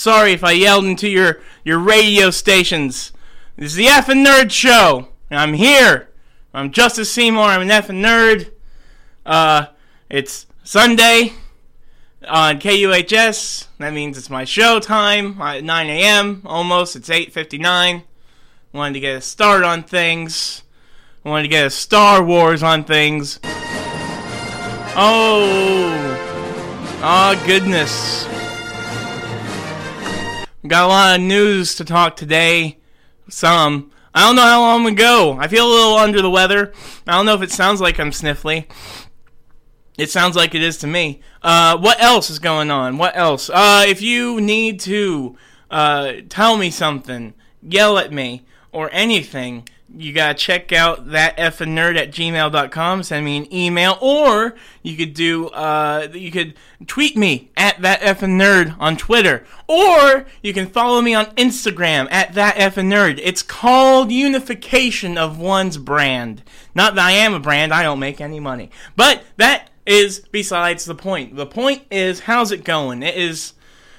sorry if I yelled into your radio stations. This is the Effin' Nerd Show, and I'm here. I'm Justice Seymour. I'm an Effin' Nerd. It's Sunday on KUHS. That means it's my show time at 9 a.m. almost. It's 8:59. Wanted to get a start on things. I wanted to get a Star Wars on things. Oh goodness. Got a lot of news to talk today. Some. I don't know how long we go. I feel a little under the weather. I don't know if it sounds like I'm sniffly. It sounds like it is to me. What else is going on? What else? If you need to tell me something, yell at me, or anything, you gotta check out thateffinnerd@gmail.com. Send me an email, or you could do you could tweet me at thateffinnerd on Twitter, or you can follow me on Instagram at thateffinnerd. It's called unification of one's brand. Not that I am a brand; I don't make any money. But that is besides the point. The point is, how's it going? It is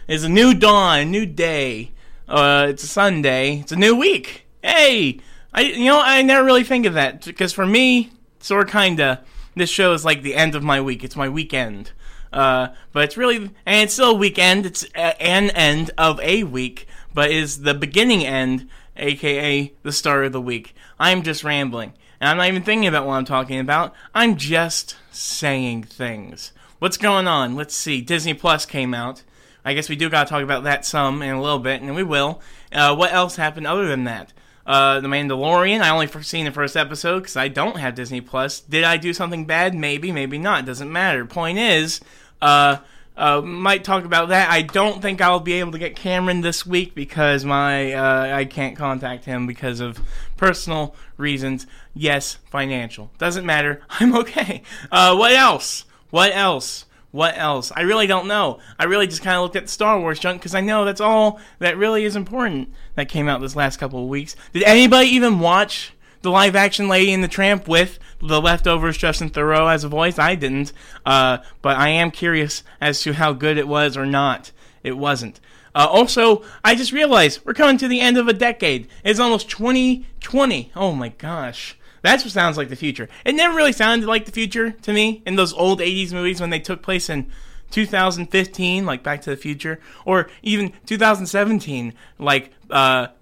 a new dawn, a new day. It's a Sunday. It's a new week. Hey. I never really think of that, because for me, sort of kinda, this show is like the end of my week. It's my weekend, but it's really, and it's still a weekend. It's an end of a week, but is the beginning end, aka the start of the week. I'm just rambling, and I'm not even thinking about what I'm talking about. I'm just saying things. What's going on? Let's see. Disney Plus came out. I guess we do gotta talk about that some in a little bit, and we will. What else happened other than that? The Mandalorian, I only seen the first episode because I don't have Disney Plus. Did I do something bad? Maybe, maybe not. Doesn't matter. Point is, might talk about that. I don't think I'll be able to get Cameron this week because I can't contact him because of personal reasons. Yes, financial. Doesn't matter. I'm okay. What else? I really don't know. I really just kind of looked at the Star Wars junk because I know that's all that really is important that came out this last couple of weeks. Did anybody even watch the live-action Lady and the Tramp with the leftovers Justin Theroux as a voice? I didn't, but I am curious as to how good it was or not. It wasn't. Also, I just realized we're coming to the end of a decade. It's almost 2020. Oh my gosh. That's what sounds like the future. It never really sounded like the future to me in those old 80s movies when they took place in 2015, like Back to the Future, or even 2017, like,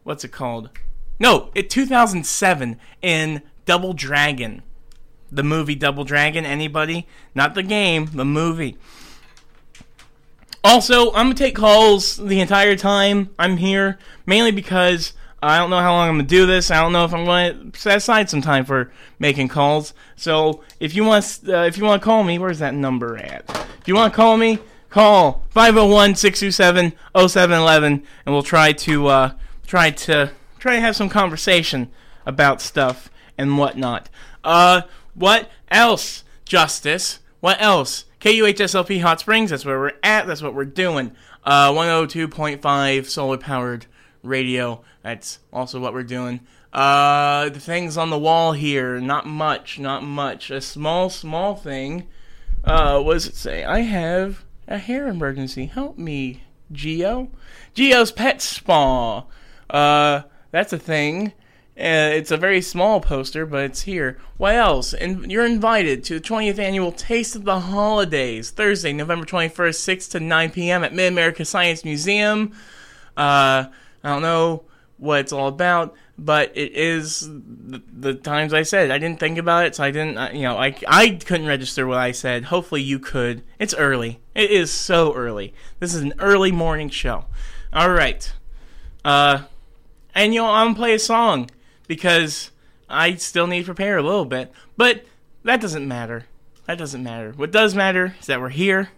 what's it called? No, 2007 in Double Dragon. The movie Double Dragon, anybody? Not the game, the movie. Also, I'm going to take calls the entire time I'm here, mainly because I don't know how long I'm going to do this. I don't know if I'm going to set aside some time for making calls. So, if you want to call me, where's that number at? If you want to call me, call 501-627-0711 and we'll try to have some conversation about stuff and whatnot. What else, Justice? What else? KUHSLP Hot Springs, that's where we're at. That's what we're doing. 102.5 solar-powered radio. That's also what we're doing. The things on the wall here, not much. A small thing. What does it say? I have a hair emergency. Help me, Geo. Geo's Pet Spa. That's a thing. It's a very small poster, but it's here. What else? And you're invited to the 20th Annual Taste of the Holidays, Thursday, November 21st, 6 to 9 p.m. at Mid-America Science Museum. I don't know what it's all about, but it is the times I said. I didn't think about it, so I didn't, I couldn't register what I said. Hopefully you could. It's early. It is so early. This is an early morning show. All right. And, I'm going to play a song because I still need to prepare a little bit, but that doesn't matter. What does matter is that we're here.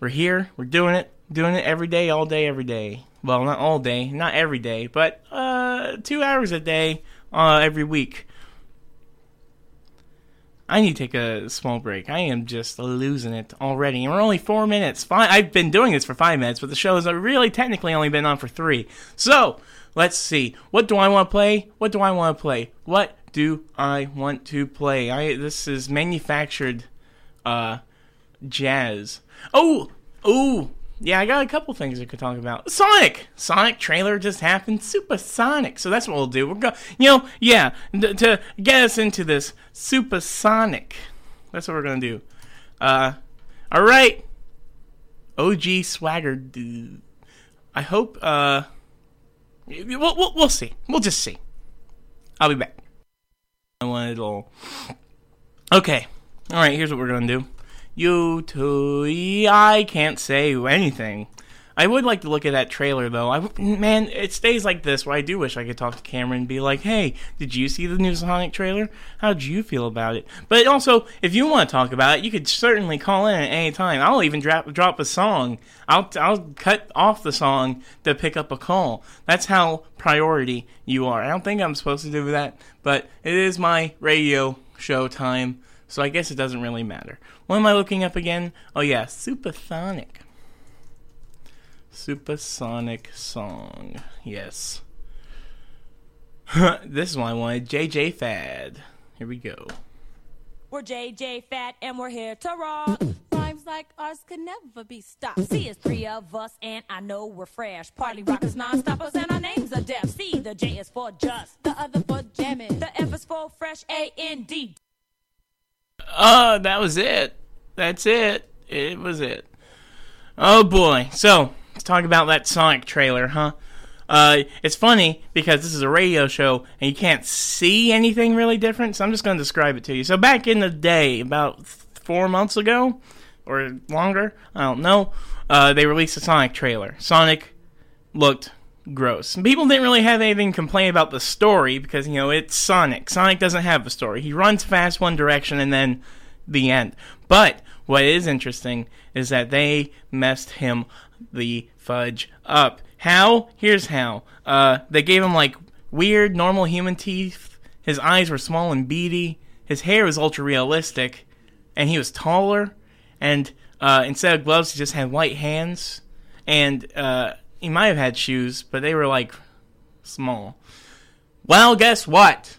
We're doing it. Doing it every day, all day, every day. Well, not all day, not every day, but 2 hours a day every week. I need to take a small break. I am just losing it already. And we're only 4 minutes. I've been doing this for 5 minutes, but the show has really technically only been on for 3. So, let's see. What do I want to play? What do I want to play? This is manufactured jazz. Oh! Yeah, I got a couple things I could talk about. Sonic! Sonic trailer just happened. Supersonic. So that's what we'll do. We're going, to get us into this Supersonic. That's what we're going to do. All right. OG Swagger dude. I hope, we'll see. We'll just see. I'll be back. Okay. All right, here's what we're going to do. I can't say anything. I would like to look at that trailer, though. Man, it's days like this where I do wish I could talk to Cameron and be like, hey, did you see the new Sonic trailer? How'd you feel about it? But also, if you want to talk about it, you could certainly call in at any time. I'll even drop a song. I'll cut off the song to pick up a call. That's how priority you are. I don't think I'm supposed to do that, but it is my radio show time, so I guess it doesn't really matter. What am I looking up again? Oh, yeah, Supersonic. Supersonic song. Yes. This is what I wanted. JJ Fad. Here we go. We're JJ Fad and we're here to rock. Rhymes like ours could never be stopped. See, it's three of us and I know we're fresh. Party rockers, non-stoppers, and our names are deaf. C, the J is for just. The other for jamming. The F is for fresh. A-N-D. That was it. That's it. It was it. Oh boy. So, let's talk about that Sonic trailer, huh? It's funny because this is a radio show and you can't see anything really different, so I'm just going to describe it to you. So, back in the day, about 4 months ago or longer, I don't know, they released a Sonic trailer. Sonic looked gross. People didn't really have anything to complain about the story because, it's Sonic. Sonic doesn't have a story. He runs fast one direction and then the end. But what is interesting is that they messed him the fudge up. How? Here's how. They gave him, weird, normal human teeth. His eyes were small and beady. His hair was ultra-realistic. And he was taller. And instead of gloves, he just had white hands. And he might have had shoes, but they were, small. Well, guess what?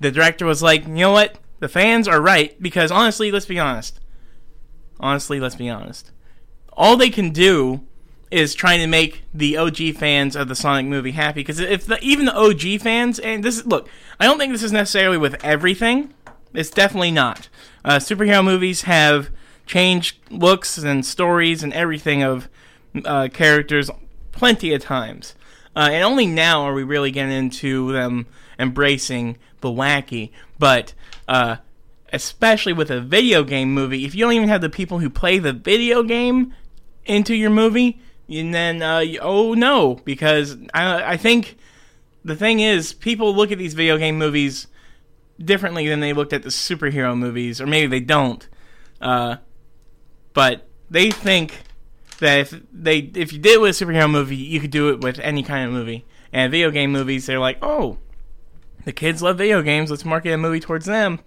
The director was like, you know what? The fans are right, because honestly, let's be honest. All they can do is try to make the OG fans of the Sonic movie happy. Because if even the OG fans, and this is, look, I don't think this is necessarily with everything. It's definitely not. Superhero movies have changed looks and stories and everything of characters plenty of times. And only now are we really getting into them embracing the wacky. But especially with a video game movie, if you don't even have the people who play the video game into your movie, and then, because I think the thing is, people look at these video game movies differently than they looked at the superhero movies, or maybe they don't, but they think that if you did it with a superhero movie, you could do it with any kind of movie, and video game movies, they're like, oh, the kids love video games, let's market a movie towards them.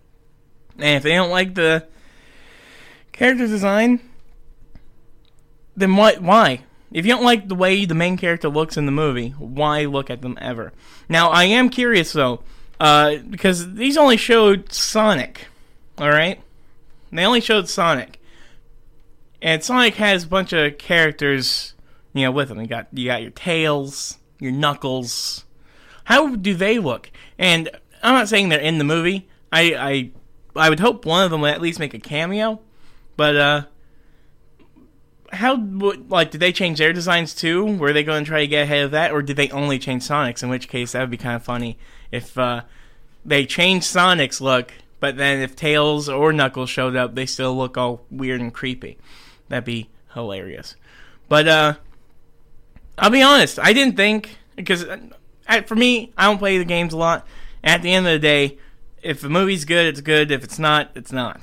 And if they don't like the character design, then why? If you don't like the way the main character looks in the movie, why look at them ever? Now, I am curious, though, because these only showed Sonic, alright? They only showed Sonic. And Sonic has a bunch of characters, with him. You got your Tails, your Knuckles. How do they look? And I'm not saying they're in the movie. I would hope one of them would at least make a cameo, but, did they change their designs too? Were they going to try to get ahead of that, or did they only change Sonic's, in which case that would be kind of funny if, they changed Sonic's look, but then if Tails or Knuckles showed up, they still look all weird and creepy. That'd be hilarious. But, I'll be honest, I didn't think, because, for me, I don't play the games a lot, at the end of the day, if the movie's good, it's good. If it's not, it's not.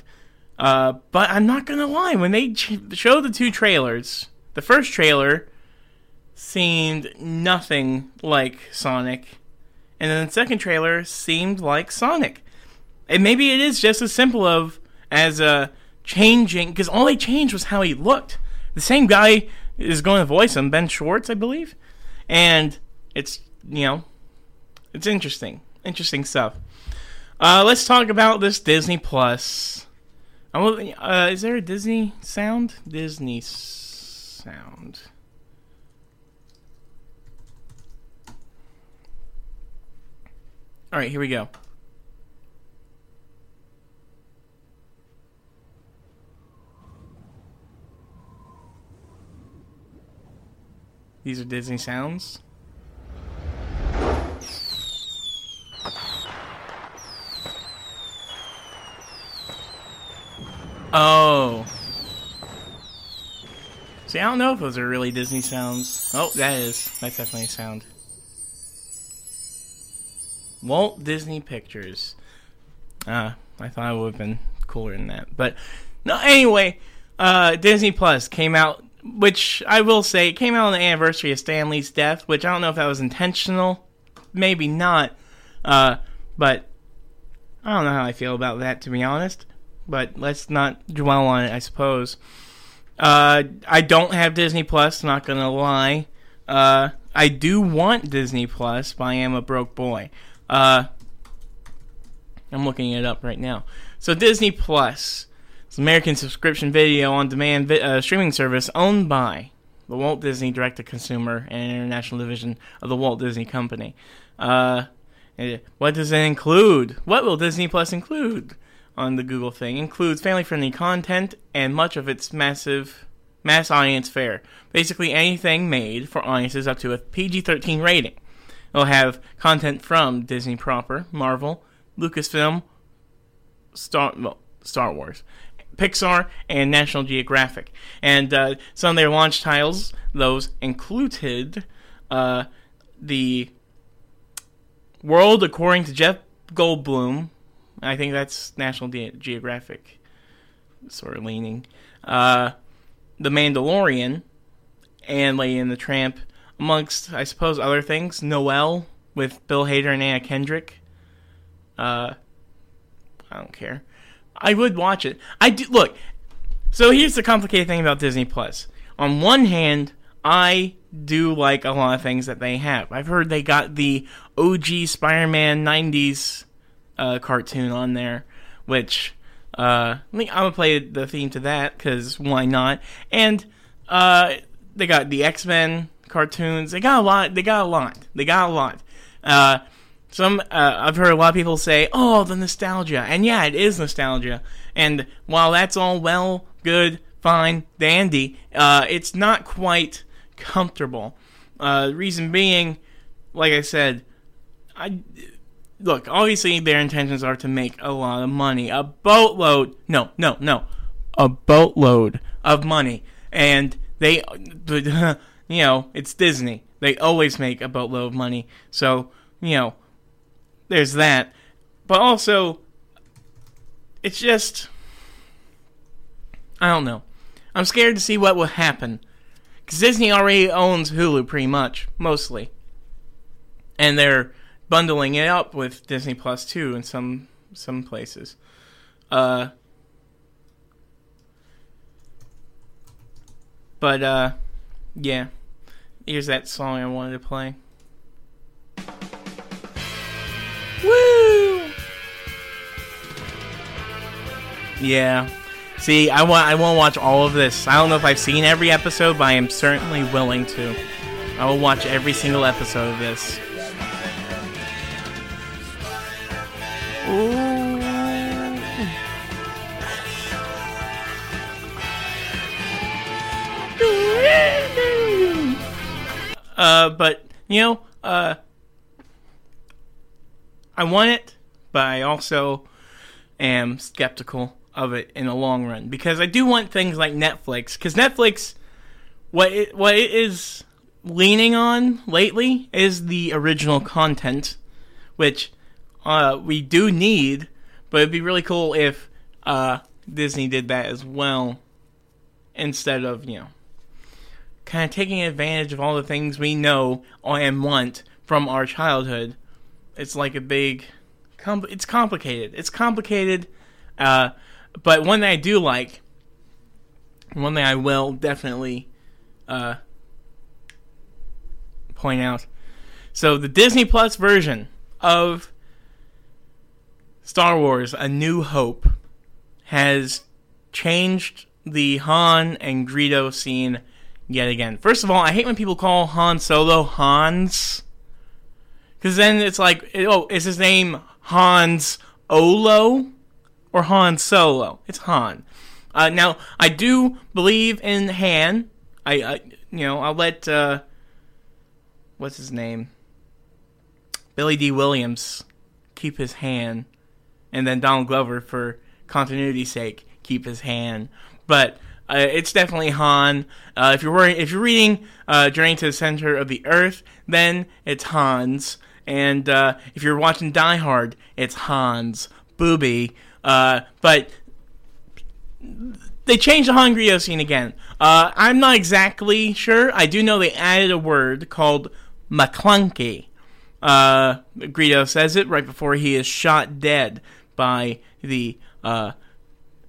But I'm not going to lie. When they showed the two trailers, the first trailer seemed nothing like Sonic. And then the second trailer seemed like Sonic. And maybe it is just as simple as changing. Because all they changed was how he looked. The same guy is going to voice him, Ben Schwartz, I believe. And it's, it's interesting. Interesting stuff. Let's talk about this Disney Plus. Is there a Disney sound? Disney sound. All right, here we go. These are Disney sounds. Oh. See, I don't know if those are really Disney sounds. Oh, that is. That's definitely a sound. Walt Disney Pictures. I thought it would have been cooler than that. But, no, anyway, Disney Plus came out, which I will say, it came out on the anniversary of Stan Lee's death, which I don't know if that was intentional. Maybe not. But I don't know how I feel about that, to be honest. But let's not dwell on it, I suppose. I don't have Disney Plus, not gonna lie. I do want Disney Plus, but I am a broke boy. I'm looking it up right now. So Disney Plus, it's an American subscription video on demand streaming service owned by the Walt Disney Direct-to-Consumer and International Division of the Walt Disney Company. What does it include? What will Disney Plus include? On the Google thing, includes family-friendly content and much of its mass audience fare. Basically anything made for audiences up to a PG-13 rating. It'll have content from Disney proper, Marvel, Lucasfilm, Star Wars, Pixar, and National Geographic. And some of their launch titles, those included The World According to Jeff Goldblum, I think that's National Geographic sort of leaning. The Mandalorian and Lady and the Tramp, amongst, I suppose, other things. Noelle with Bill Hader and Anna Kendrick. I don't care. I would watch it. Look, so here's the complicated thing about Disney+. On one hand, I do like a lot of things that they have. I've heard they got the OG Spider-Man 90s... cartoon on there, which I think I'm gonna play the theme to that because why not? And they got the X-Men cartoons. They got a lot. Some I've heard a lot of people say, "Oh, the nostalgia," and yeah, it is nostalgia. And while that's all well, good, fine, dandy, it's not quite comfortable. Reason being, like I said, Look, obviously their intentions are to make a lot of money. A boatload of money. And they, it's Disney. They always make a boatload of money. So, there's that. But also, it's just, I don't know. I'm scared to see what will happen. Because Disney already owns Hulu pretty much, mostly. And they're bundling it up with Disney Plus too in some places. Yeah. Here's that song I wanted to play. Woo! Yeah. See, I want to watch all of this. I don't know if I've seen every episode, but I am certainly willing to. I will watch every single episode of this. Ooh. But I want it, but I also am skeptical of it in the long run because I do want things like Netflix. Because Netflix, what it is leaning on lately is the original content, which. We do need, but it'd be really cool if Disney did that as well, instead of kind of taking advantage of all the things we know and want from our childhood. It's like a big, it's complicated. It's complicated, but one thing I do like, one thing I will definitely point out. So the Disney Plus version of Star Wars, A New Hope, has changed the Han and Greedo scene yet again. First of all, I hate when people call Han Solo Hans, because then it's like, oh, is his name Hans Olo or Han Solo? It's Han. Now, I do believe in Han. I'll let what's his name, Billy D. Williams, keep his Han, and then Donald Glover, for continuity's sake, keep his Han. But it's definitely Han. If you're reading Journey to the Center of the Earth, then it's Hans. And if you're watching Die Hard, it's Hans Booby. But they changed the Han Greedo scene again. I'm not exactly sure. I do know they added a word called McClunky. Greedo says it right before he is shot dead by the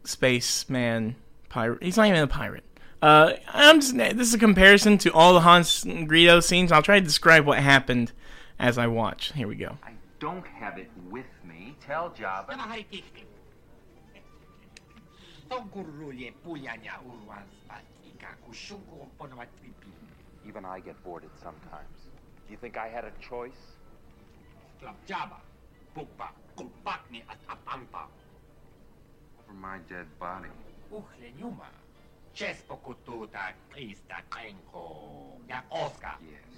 spaceman pirate. He's not even a pirate. This is a comparison to all the Han Greedo scenes. I'll try to describe what happened as I watch. Here we go. I don't have it with me. Tell Jabba. Even I get bored sometimes. Do you think I had a choice? Over my dead body. Yes,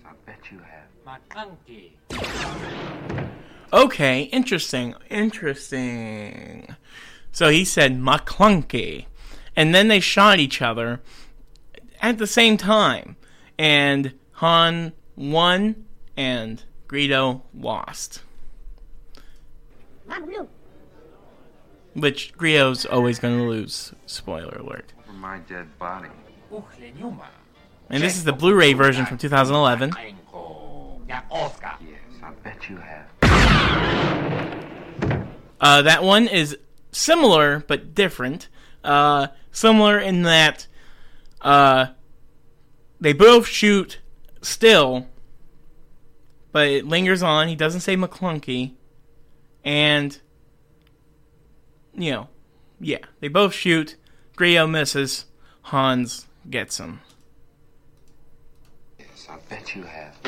I bet you have. Okay, interesting. So he said McClunky, and then they shot each other at the same time, and Han won and Greedo lost. Which Greedo's always going to lose. Spoiler alert. My dead body. And this is the Blu-ray version from 2011. Yes, I bet you have. That one is similar but different. Similar in that they both shoot still, but it lingers on. He doesn't say McClunky, and they both shoot. Greedo misses. Hans gets him. Yes, I bet you have.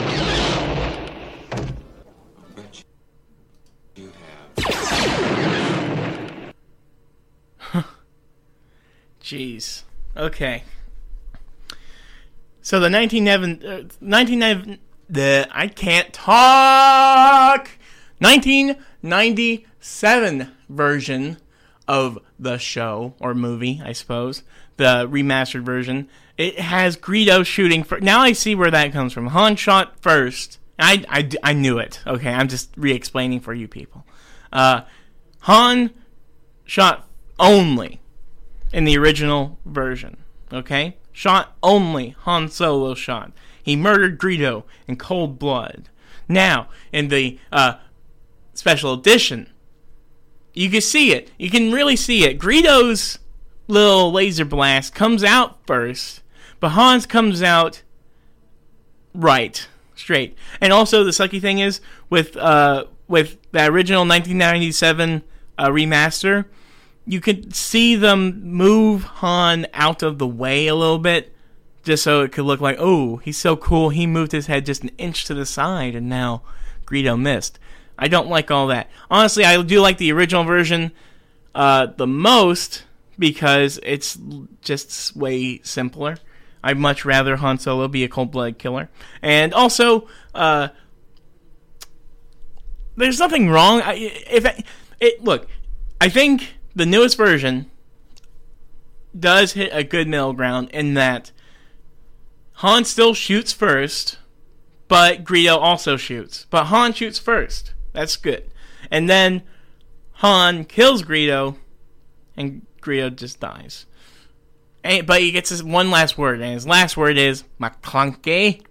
Jeez. Okay. So the 1997 version of the show, or movie, I suppose, the remastered version, it has Greedo shooting first. Now I see where that comes from. Han shot first. I knew it. Okay, I'm just re-explaining for you people. Han shot only in the original version. Okay? Shot only. Han Solo shot. He murdered Greedo in cold blood. Now, in the special edition, you can see it. You can really see it. Greedo's little laser blast comes out first, but Han's comes out right, straight. And also, the sucky thing is, with the original 1997 remaster, you could see them move Han out of the way a little bit, just so it could look like, oh, he's so cool, he moved his head just an inch to the side, and now Greedo missed. I don't like all that. Honestly, I do like the original version the most because it's just way simpler. I'd much rather Han Solo be a cold-blooded killer. And also, there's nothing wrong. I think the newest version does hit a good middle ground in that Han still shoots first, but Greedo also shoots. But Han shoots first. That's good. And then Han kills Greedo, and Greedo just dies. But he gets his one last word, and his last word is McClunky.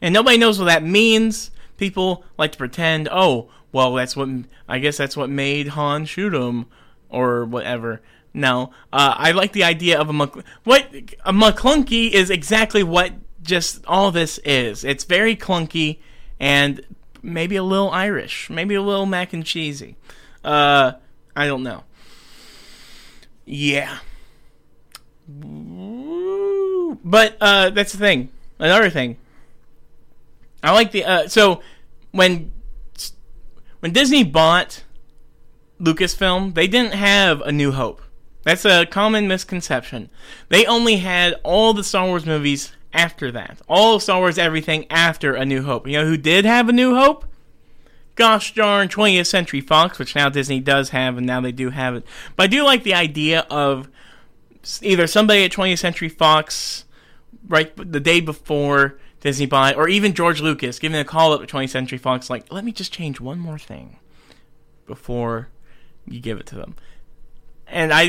And nobody knows what that means. People like to pretend, oh, well, that's what made Han shoot him, or whatever. No, I like the idea of a McClunky is exactly what just all this is. It's very clunky, and maybe a little Irish, maybe a little mac and cheesy. I don't know. Yeah. But that's the thing. Another thing. I like the... so, when Disney bought Lucasfilm, they didn't have A New Hope. That's a common misconception. They only had all the Star Wars movies after that. All of Star Wars everything after A New Hope. You know who did have A New Hope? Gosh darn 20th Century Fox, which now Disney does have, and now they do have it. But I do like the idea of either somebody at 20th Century Fox right the day before Disney bought, or even George Lucas giving a call up to 20th Century Fox like, let me just change one more thing before you give it to them. And I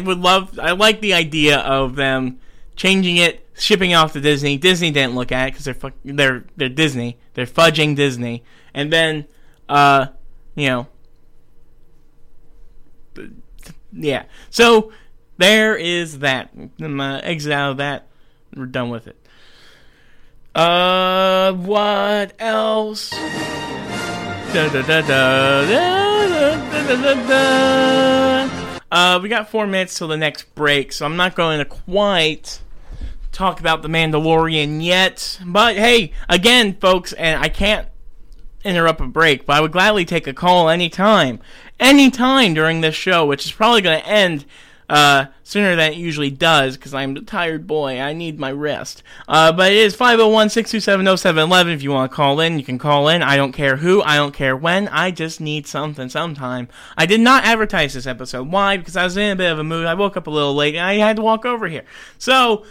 like the idea of them changing it, shipping it off to Disney. Disney didn't look at it because they're Disney. They're fudging Disney. And then, yeah. So there is that. I'm gonna exit out of that. We're done with it. What else? We got 4 minutes till the next break, so I'm not going to quite talk about The Mandalorian yet. But hey, again, folks, and I can't interrupt a break, but I would gladly take a call anytime during this show, which is probably going to end sooner than it usually does, because I'm a tired boy. I need my rest. But it is 501-627-0711 if you want to call in. You can call in. I don't care who. I don't care when. I just need something sometime. I did not advertise this episode. Why? Because I was in a bit of a mood. I woke up a little late, and I had to walk over here. So,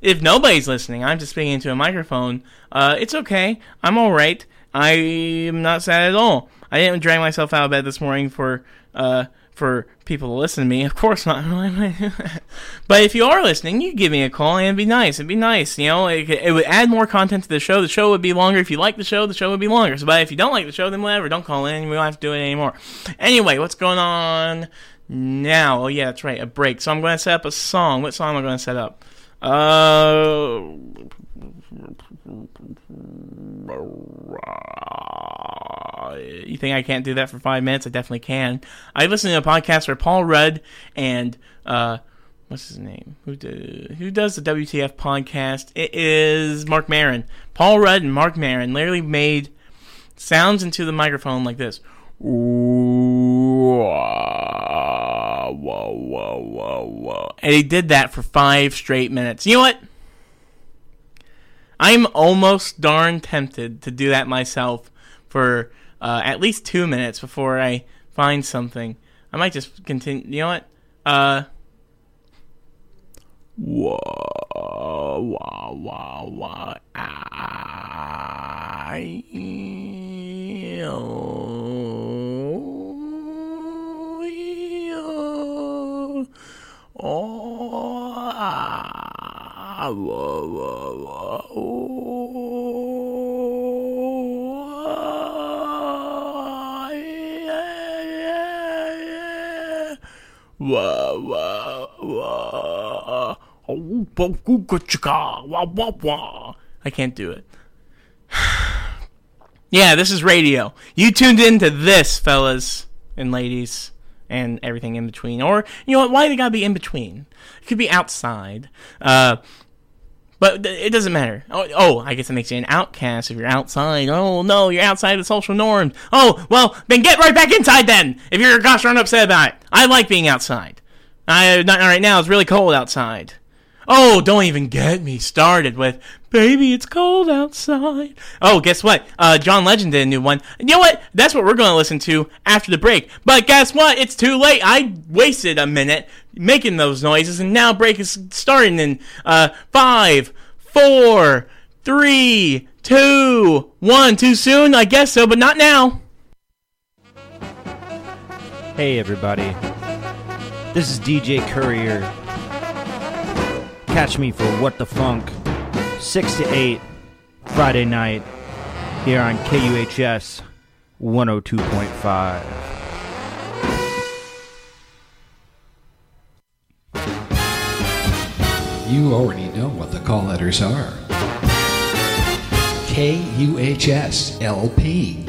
if nobody's listening, I'm just speaking into a microphone. It's okay. I'm alright. I am not sad at all. I didn't drag myself out of bed this morning for people to listen to me. Of course not. But if you are listening, you give me a call and it'd be nice. It'd be nice. You know, it would add more content to the show. The show would be longer. If you like the show would be longer. So, but if you don't like the show, then whatever. Don't call in. We don't have to do it anymore. Anyway, what's going on now? Oh, yeah, that's right. A break. So I'm going to set up a song. What song am I going to set up? You think I can't do that for 5 minutes? I definitely can. I listened to a podcast where Paul Rudd and what's his name? Who does the WTF podcast? It is Mark Maron. Paul Rudd and Mark Maron literally made sounds into the microphone like this. And he did that for 5 straight minutes. You know what? I'm almost darn tempted to do that myself for at least 2 minutes before I find something. I might just continue. You know what? I can't do it. Yeah, this is radio. You tuned into this, fellas and ladies. And everything in between. Or, you know what, why they gotta be in between? It could be outside. But it doesn't matter. Oh, I guess it makes you an outcast if you're outside. Oh, no, you're outside the social norm. Oh, well, then get right back inside then, if you're gosh darn upset about it. I like being outside. Not right now, it's really cold outside. Oh, don't even get me started with, baby, it's cold outside. Oh, guess what? John Legend did a new one. You know what? That's what we're going to listen to after the break. But guess what? It's too late. I wasted a minute making those noises, and now break is starting in 5, 4, 3, 2, 1. Too soon? I guess so, but not now. Hey, everybody. This is DJ Courier. Catch me for What the Funk, 6 to 8, Friday night, here on KUHS 102.5. You already know what the call letters are. KUHS LP,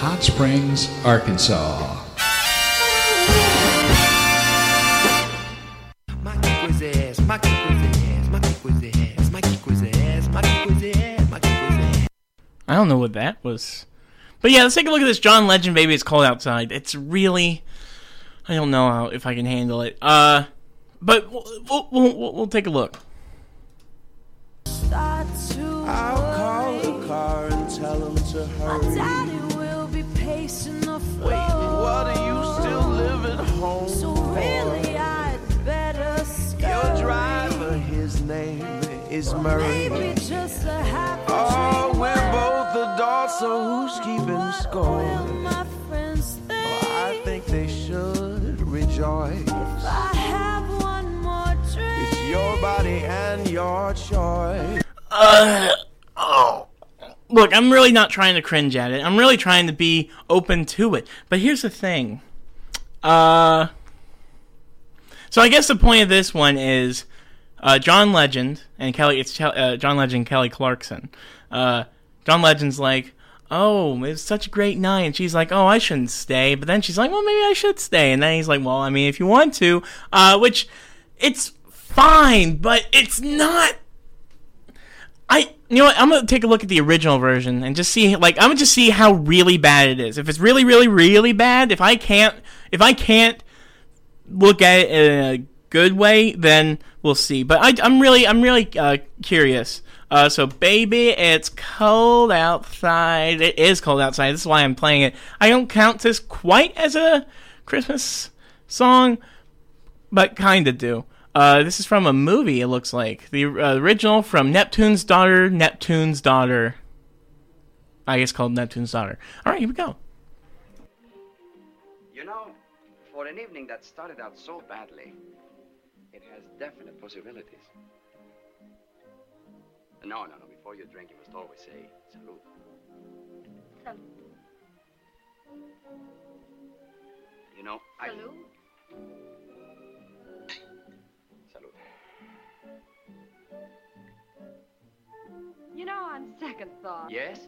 Hot Springs, Arkansas. My kick was ass. I don't know what that was. But yeah, let's take a look at this John Legend Baby It's Cold Outside. It's really... I don't know how, if I can handle it. But we'll take a look. I'll call the car and tell them to hurry. My daddy will be pacing the floor. Wait, what, do you still live at home? So really I'd better scurry. Your driver, his name is Murray. Maybe just a happy dream. Oh, we're both adults, so who's keeping score? What will my friends think? Oh, I think they should rejoice. If I have one more drink. It's your body and your choice. Oh. Look, I'm really not trying to cringe at it. I'm really trying to be open to it. But here's the thing. So I guess the point of this one is John Legend and Kelly. It's John Legend, Kelly Clarkson. John Legend's like, "Oh, it's such a great night," and she's like, "Oh, I shouldn't stay." But then she's like, "Well, maybe I should stay." And then he's like, "Well, I mean, if you want to," which it's fine, but it's not. You know what? I'm gonna take a look at the original version and just see. Like, I'm gonna just see how really bad it is. If it's really, really, really bad, if I can't look at it in a good way, then we'll see. But I'm really curious. So, baby, it's cold outside. It is cold outside. This is why I'm playing it. I don't count this quite as a Christmas song, but kind of do. This is from a movie, it looks like. The original from Neptune's Daughter. I guess called Neptune's Daughter. All right, here we go. You know, for an evening that started out so badly, it has definite possibilities. No, before you drink, you must always say, salud. Salud. You know, salud. You know, on second thought... Yes?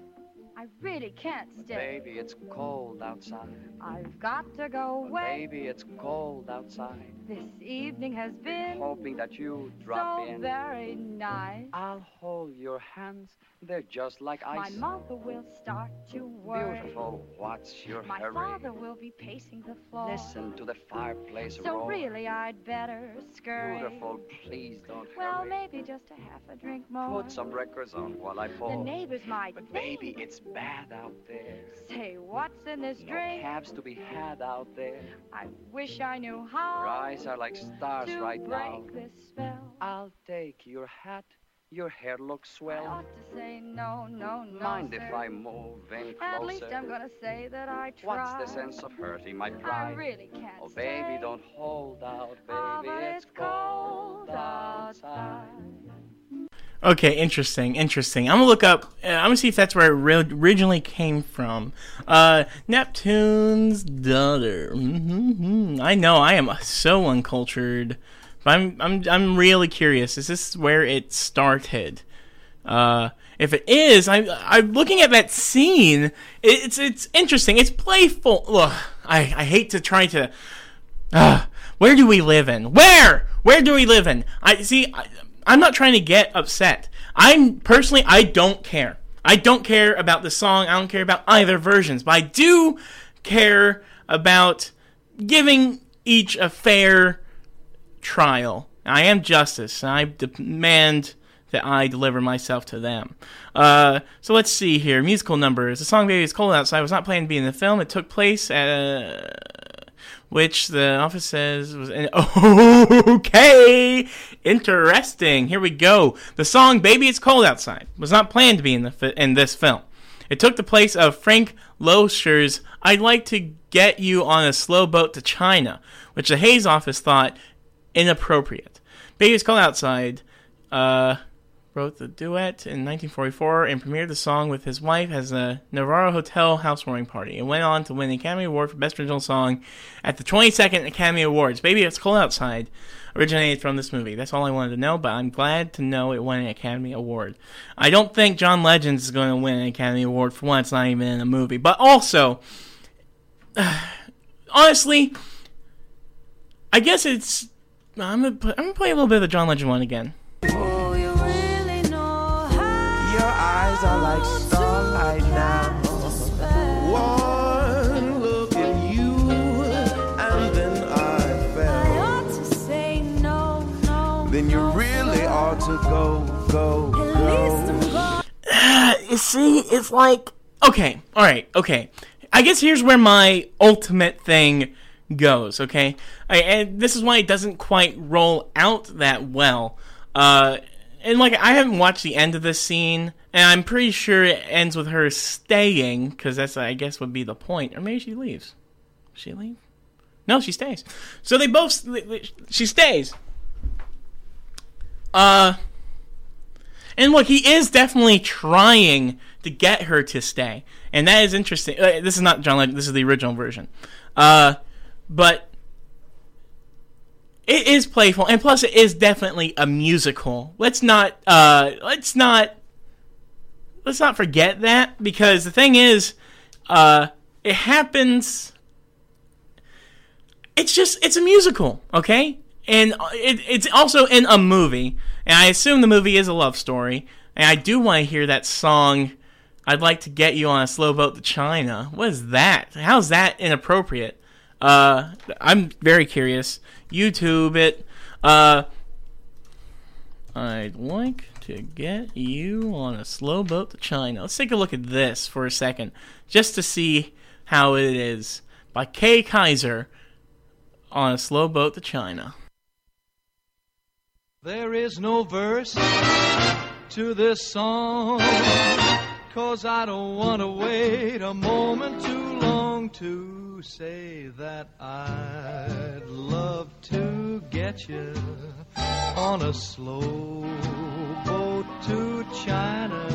I really can't stay. Baby, it's cold outside. I've got to go away. Baby, it's cold outside. This evening has been... Hoping that you drop so in. So very nice. I'll hold your hands. They're just like ice. My mother will start to worry. Beautiful, what's your hurry? My father will be pacing the floor. Listen to the fireplace roar. So really, I'd better scurry. Beautiful, please don't hurry. Well, maybe just a half a drink more. Put some records on while I fall. The neighbors might think. But baby, it's bad out there. Say, what's in this drink? No cabs to be had out there. I wish I knew how. Your eyes are like stars right now. To break this spell. I'll take your hat. Your hair looks swell. I ought to say no, mind sir. If I move in closer? At least I'm gonna say that I tried. What's the sense of hurting my pride? I really can't oh, stay. Baby, don't hold out, baby. It's cold outside. Okay, interesting. I'm gonna look up. I'm gonna see if that's where it originally came from. Neptune's Daughter. Mm-hmm. I know I am so uncultured. I'm really curious. Is this where it started? If it is, I'm looking at that scene. It's interesting. It's playful. Ugh, I hate to try to. Where do we live in? Where do we live in? I see. I'm not trying to get upset. I'm personally, I don't care. I don't care about the song. I don't care about either versions. But I do care about giving each a fair trial. I am justice, and I demand that I deliver myself to them. So let's see here. Musical numbers. The song "Baby It's Cold Outside" was not planned to be in the film. It took place at which the office says was okay. Interesting. Here we go. The song "Baby It's Cold Outside" was not planned to be in this film. It took the place of Frank Loescher's "I'd Like to Get You on a Slow Boat to China," which the Hayes office thought inappropriate. Baby It's Cold Outside wrote the duet in 1944 and premiered the song with his wife as a Navarro Hotel housewarming party. It went on to win the Academy Award for Best Original Song at the 22nd Academy Awards. Baby It's Cold Outside originated from this movie. That's all I wanted to know, but I'm glad to know it won an Academy Award. I don't think John Legend is going to win an Academy Award for one. It's not even in a movie. But also, honestly, I guess it's... I'm gonna play a little bit of the John Legend one again. Oh, you really know how. Your eyes are like starlight then you really ought to go. You see, it's like... Okay, alright, okay. I guess here's where my ultimate thing goes, okay? And this is why it doesn't quite roll out that well. And, like, I haven't watched the end of this scene, and I'm pretty sure it ends with her staying, because that's, I guess, would be the point. Or maybe she leaves. Does she leave? No, she stays. So they both... She stays. And, look, he is definitely trying to get her to stay. And that is interesting. This is not John Legend. This is the original version. But... it is playful, and plus it is definitely a musical. Let's not forget that, because the thing is, it happens. It's a musical, okay? And it's also in a movie, and I assume the movie is a love story. And I do want to hear that song, I'd Like to Get You on a Slow Boat to China. What is that? How's that inappropriate? I'm very curious. YouTube it. I'd like to get you on a slow boat to China. Let's take a look at this for a second, just to see how it is. By Kay Kaiser, on a slow boat to China. There is no verse to this song, 'cause I don't want to wait a moment too long to say that I'd love to get you on a slow boat to China,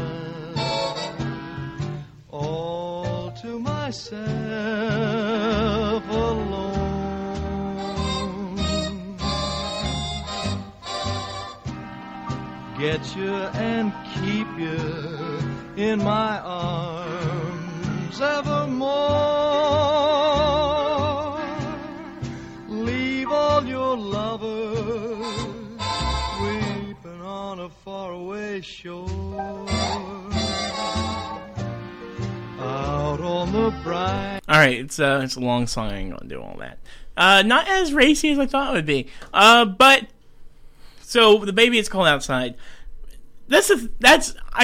all to myself alone. Get you and keep you in my arms evermore. Your lovers weeping on a faraway shore, out on the bright. All right, it's a long song. I ain't gonna do all that. Not as racy as I thought it would be. But so the baby is called outside. I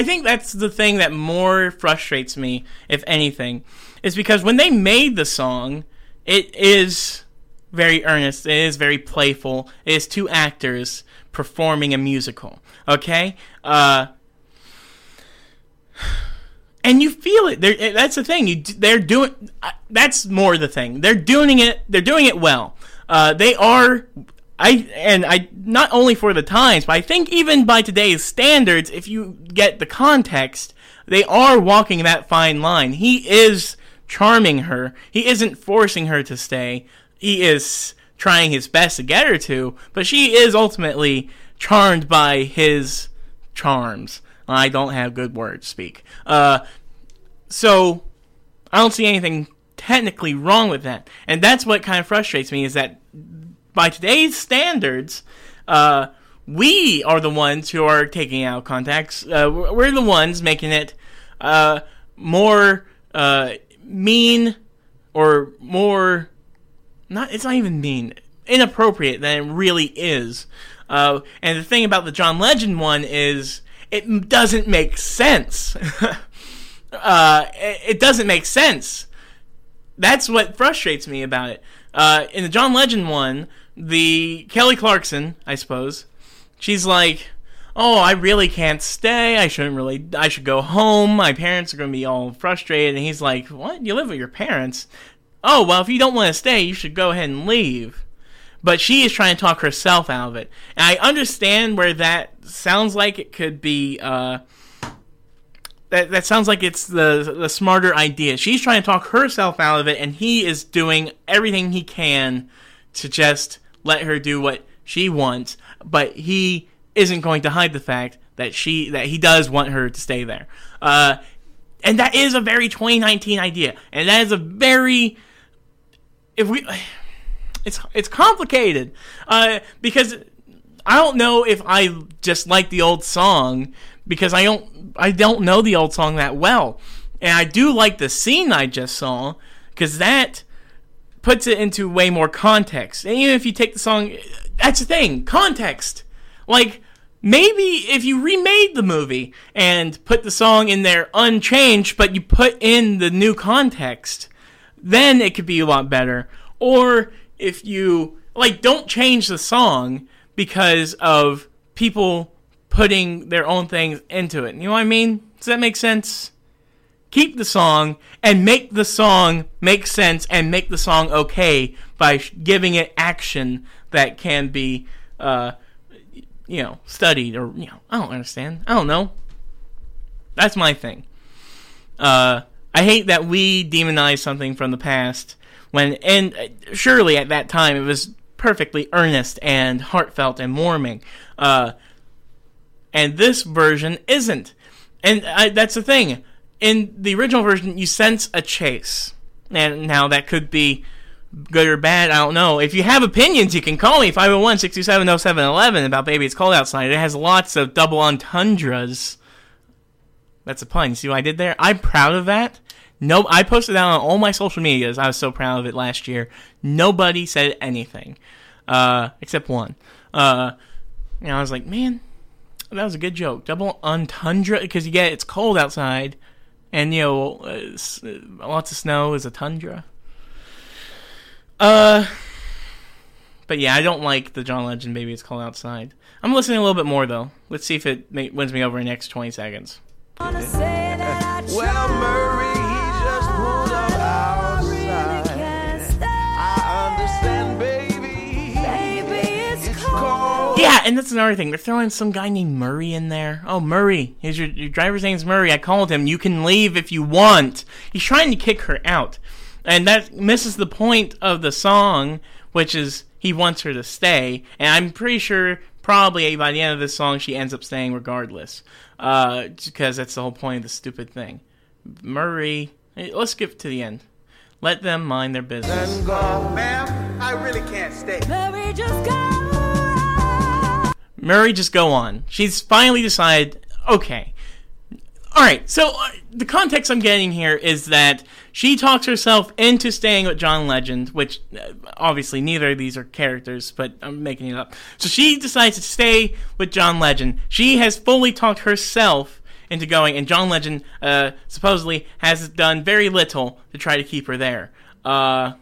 think that's the thing that more frustrates me, if anything, is because when they made the song, it is very earnest, it is very playful, it is two actors performing a musical, okay? And you feel it. That's the thing. That's more the thing. They're doing it well. They are, not only for the times, but I think even by today's standards, if you get the context, they are walking that fine line. He is charming her. He isn't forcing her to stay. He is trying his best to get her to, but she is ultimately charmed by his charms. I don't have good words to speak. So I don't see anything technically wrong with that. And that's what kind of frustrates me, is that by today's standards, we are the ones who are taking out contacts. We're the ones making it more mean, or more... it's not even mean, inappropriate than it really is. And the thing about the John Legend one is it doesn't make sense. It doesn't make sense. That's what frustrates me about it. In the John Legend one, the Kelly Clarkson, I suppose, she's like, oh, I really can't stay. I should go home. My parents are going to be all frustrated. And he's like, what? You live with your parents? Oh, well, if you don't want to stay, you should go ahead and leave. But she is trying to talk herself out of it. And I understand where that sounds like it could be... that sounds like it's the smarter idea. She's trying to talk herself out of it, and he is doing everything he can to just let her do what she wants. But he isn't going to hide the fact that he does want her to stay there. And that is a very 2019 idea. And that is a very... It's complicated, because I don't know if I just like the old song, because I don't know the old song that well, and I do like the scene I just saw, because that puts it into way more context. And even if you take the song, that's the thing, context. Like, maybe if you remade the movie and put the song in there unchanged, but you put in the new context, then it could be a lot better. Or if you, like, don't change the song because of people putting their own things into it. You know what I mean? Does that make sense? Keep the song and make the song make sense and make the song okay by giving it action that can be, studied or, I don't understand. I don't know. That's my thing. I hate that we demonize something from the past and surely at that time it was perfectly earnest and heartfelt and warming. And this version isn't. And that's the thing. In the original version, you sense a chase. And now that could be good or bad, I don't know. If you have opinions, you can call me, 501-627-0711, about Baby It's Cold Outside. It has lots of double entendres. That's a pun. See what I did there? I'm proud of that. No, I posted that on all my social medias. I was so proud of it last year. Nobody said anything. Except one. And I was like, man, that was a good joke. Double entendre, because you get it's cold outside. And, lots of snow is a tundra. But yeah, I don't like the John Legend Baby It's Cold Outside. I'm listening a little bit more, though. Let's see if it wins me over in the next 20 seconds. Well, Murray, he just pulled up outside. I understand, baby it's cold. Yeah, and that's another thing. They're throwing some guy named Murray in there. Oh, Murray. Your driver's name's Murray. I called him. You can leave if you want. He's trying to kick her out. And that misses the point of the song, which is he wants her to stay. And I'm pretty sure probably by the end of this song she ends up staying regardless. Because that's the whole point of the stupid thing. Murray, let's skip to the end. Let them mind their business. Ma'am, I really can't stay. Murray, just go on. Murray, just go on. She's finally decided, okay. Alright, so the context I'm getting here is that she talks herself into staying with John Legend, which obviously neither of these are characters, but I'm making it up. So she decides to stay with John Legend. She has fully talked herself into going, and John Legend supposedly has done very little to try to keep her there. That's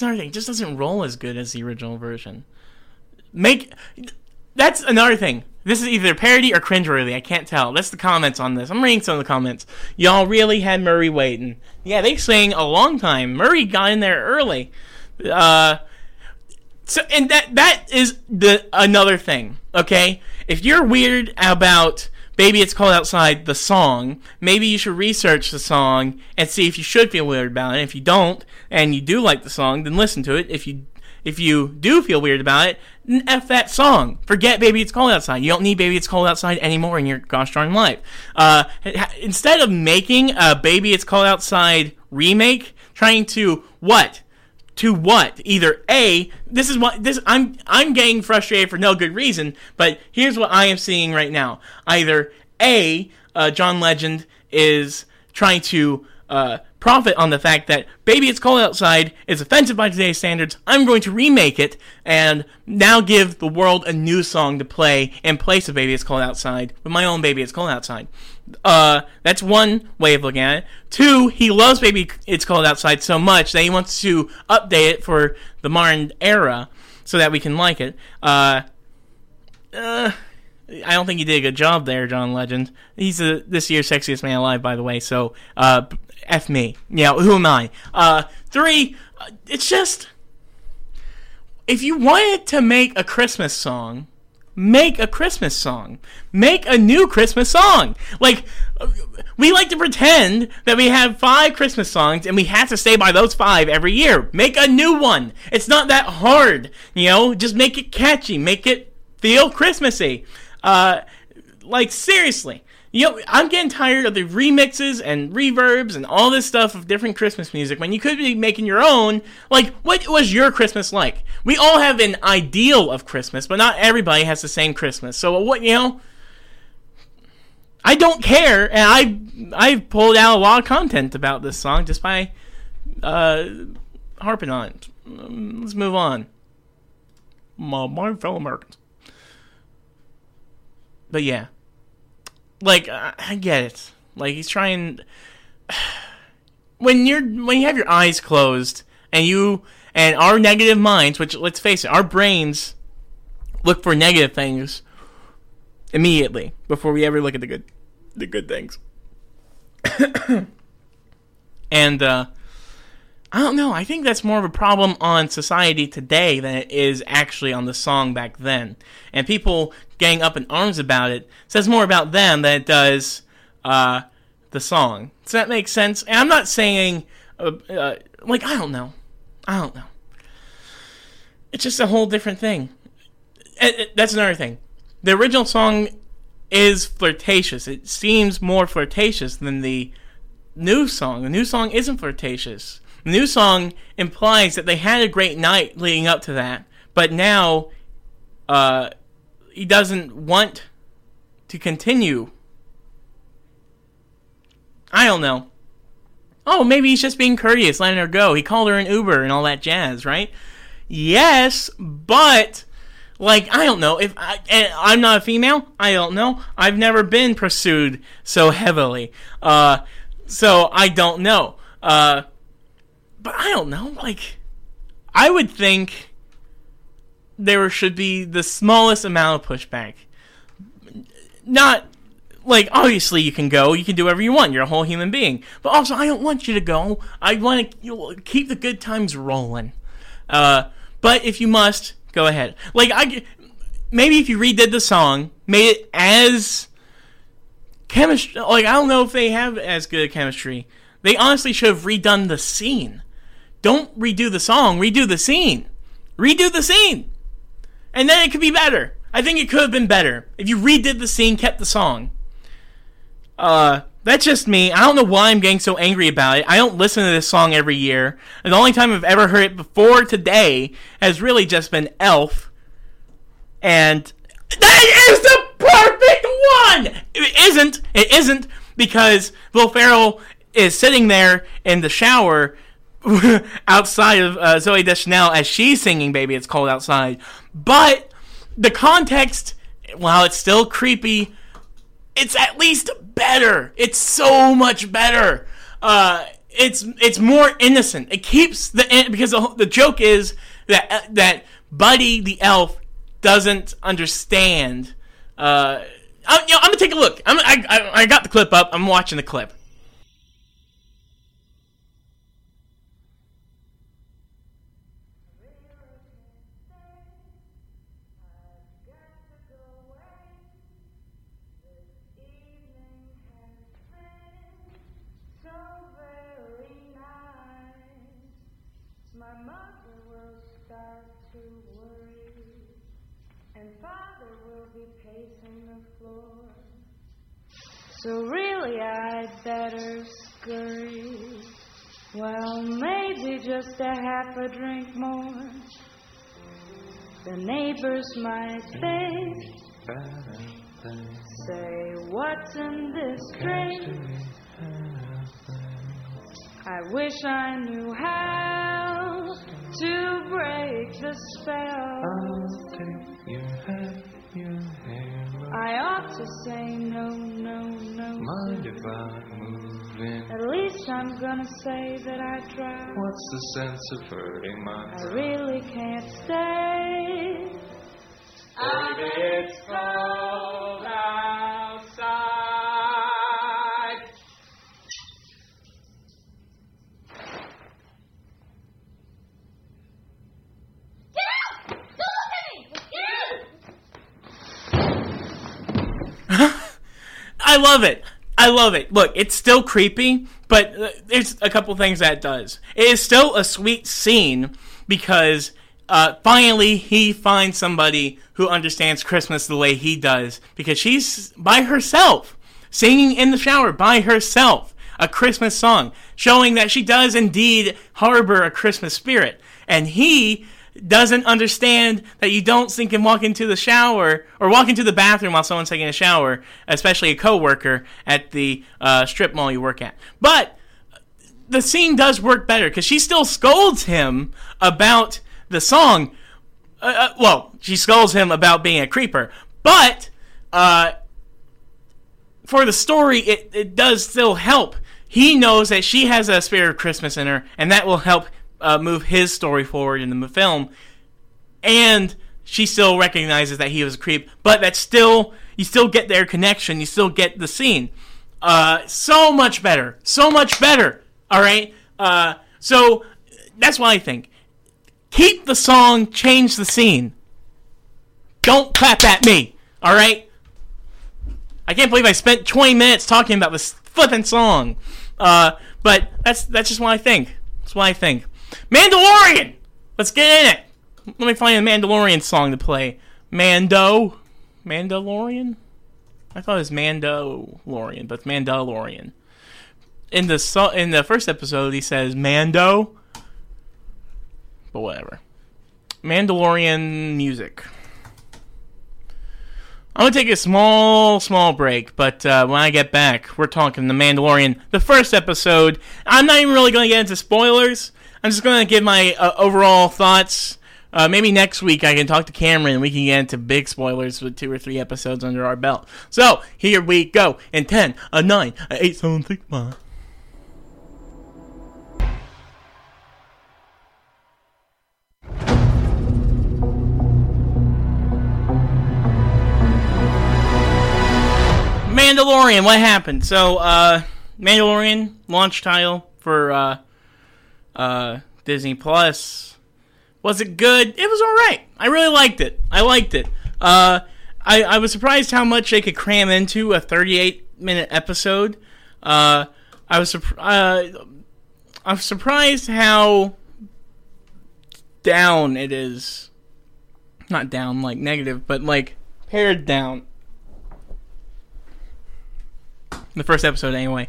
another thing. It just doesn't roll as good as the original version. That's another thing. This is either parody or cringeworthy. I can't tell. That's the comments on this. I'm reading some of the comments. Y'all really had Murray waiting. Yeah, they sang a long time. Murray got in there early. And that is another thing, okay? If you're weird about Baby It's Cold Outside, the song, maybe you should research the song and see if you should feel weird about it. If you don't, and you do like the song, then listen to it. If you do feel weird about it, F that song. Forget Baby It's Cold Outside. You don't need Baby It's Cold Outside anymore in your gosh darn life. Instead of making a Baby It's Cold Outside remake, trying to what? To what? Either A, this is what this I'm getting frustrated for no good reason, but here's what I am seeing right now. Either A, John Legend is trying to profit on the fact that Baby It's Cold Outside is offensive by today's standards. I'm going to remake it and now give the world a new song to play in place of Baby It's Cold Outside with my own Baby It's Cold Outside. That's one way of looking at it. Two, he loves Baby It's Cold Outside so much that he wants to update it for the modern era so that we can like it. I don't think he did a good job there, John Legend. He's this year's sexiest man alive, by the way, so F me. Yeah, who am I? Three, it's just, if you wanted to make a Christmas song, make a Christmas song. Make a new Christmas song. Like, we like to pretend that we have 5 Christmas songs and we have to stay by those 5 every year. Make a new one. It's not that hard, Just make it catchy. Make it feel Christmassy. Seriously. I'm getting tired of the remixes and reverbs and all this stuff of different Christmas music when you could be making your own. Like, what was your Christmas like? We all have an ideal of Christmas, but not everybody has the same Christmas. So, I don't care, and I've pulled out a lot of content about this song just by harping on it. Let's move on. My fellow Americans. But yeah. Like, I get it. Like, he's trying... When you have your eyes closed, and you... And our negative minds, which, let's face it, our brains look for negative things immediately before we ever look at the good things. And, I don't know. I think that's more of a problem on society today than it is actually on the song back then. And people getting up in arms about it says more about them than it does the song. Does that make sense? And I'm not saying, I don't know. It's just a whole different thing. That's another thing. The original song is flirtatious. It seems more flirtatious than the new song. The new song isn't flirtatious. The new song implies that they had a great night leading up to that, but now he doesn't want to continue. I don't know. Oh, maybe he's just being courteous, letting her go. He called her an Uber and all that jazz, right? Yes, but, like, I don't know. I'm not a female. I don't know. I've never been pursued so heavily. So I don't know. But I don't know, like, I would think there should be the smallest amount of pushback. Not, like, obviously you can go, you can do whatever you want, you're a whole human being. But also, I don't want you to go, I want to keep the good times rolling. But if you must, go ahead. Like, maybe if you redid the song, made it as chemistry, like, I don't know if they have as good chemistry. They honestly should have redone the scene. Don't redo the song, redo the scene. Redo the scene. And then it could be better. I think it could have been better if you redid the scene, kept the song. That's just me. I don't know why I'm getting so angry about it. I don't listen to this song every year. And the only time I've ever heard it before today has really just been Elf. And that is the perfect one! It isn't, because Will Ferrell is sitting there in the shower outside of Zooey Deschanel as she's singing Baby It's Cold Outside. But the context, while it's still creepy, it's at least better. It's so much better. It's more innocent. It keeps because the joke is that Buddy the elf doesn't understand. I'm going to take a look. I got the clip up. I'm watching the clip. So really I'd better scurry. Well, maybe just a half a drink more. The neighbors might say, what's in this drink? I wish I knew how to break the spell. I'll take your hand, your hair. I ought to say no, no, no. Mind if I move in? At least I'm gonna say that I tried. What's the sense of hurting my heart? I really can't stay. Baby, it's cold outside. Get out! Don't look at me! Get out! I love it. Look, it's still creepy, but there's a couple things that it does. It is still a sweet scene because finally he finds somebody who understands Christmas the way he does, because she's by herself, singing in the shower by herself, a Christmas song, showing that she does indeed harbor a Christmas spirit. And he doesn't understand that you don't think and walk into the shower or walk into the bathroom while someone's taking a shower, especially a coworker at the strip mall you work at. But the scene does work better because she still scolds him about the song. Well, she scolds him about being a creeper, but for the story, it does still help. He knows that she has a spirit of Christmas in her, and that will help move his story forward in the film. And she still recognizes that he was a creep, but that's still, you still get their connection, you still get the scene. So much better, alright? So, that's what I think. Keep the song, change the scene. Don't clap at me, alright? I can't believe I spent 20 minutes talking about this flippin' song. But that's just what I think. That's what I think. Mandalorian! Let's get in it! Let me find a Mandalorian song to play. Mandalorian? I thought it was Mandalorian, but it's Mandalorian. In the first episode, he says Mando. But whatever. Mandalorian music. I'm going to take a small break, but when I get back, we're talking The Mandalorian, the first episode. I'm not even really going to get into spoilers. I'm just going to give my overall thoughts. Maybe next week I can talk to Cameron and we can get into big spoilers with 2 or 3 episodes under our belt. So, here we go. In 10, a 9, a 8, something more. Mandalorian, what happened? So, Mandalorian, launch title for Disney Plus. Was it good? It was alright. I really liked it. I was surprised how much they could cram into a 38-minute episode. I was surprised how down it is. Not down, like negative, but like pared down. The first episode, anyway.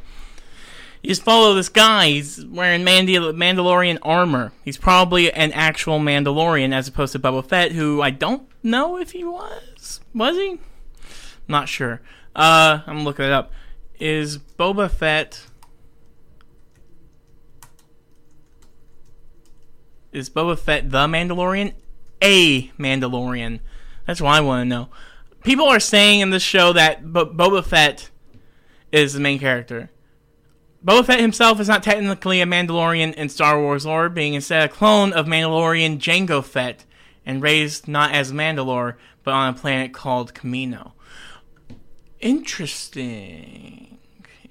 You just follow this guy, he's wearing Mandalorian armor. He's probably an actual Mandalorian as opposed to Boba Fett, who I don't know if he was. Was he? Not sure. I'm gonna look it up. Is Boba Fett... Is Boba Fett the Mandalorian? A Mandalorian. That's what I want to know. People are saying in this show that Boba Fett is the main character. Boba Fett himself is not technically a Mandalorian in Star Wars lore, being instead a clone of Mandalorian Jango Fett, and raised not as Mandalore, but on a planet called Kamino. Interesting.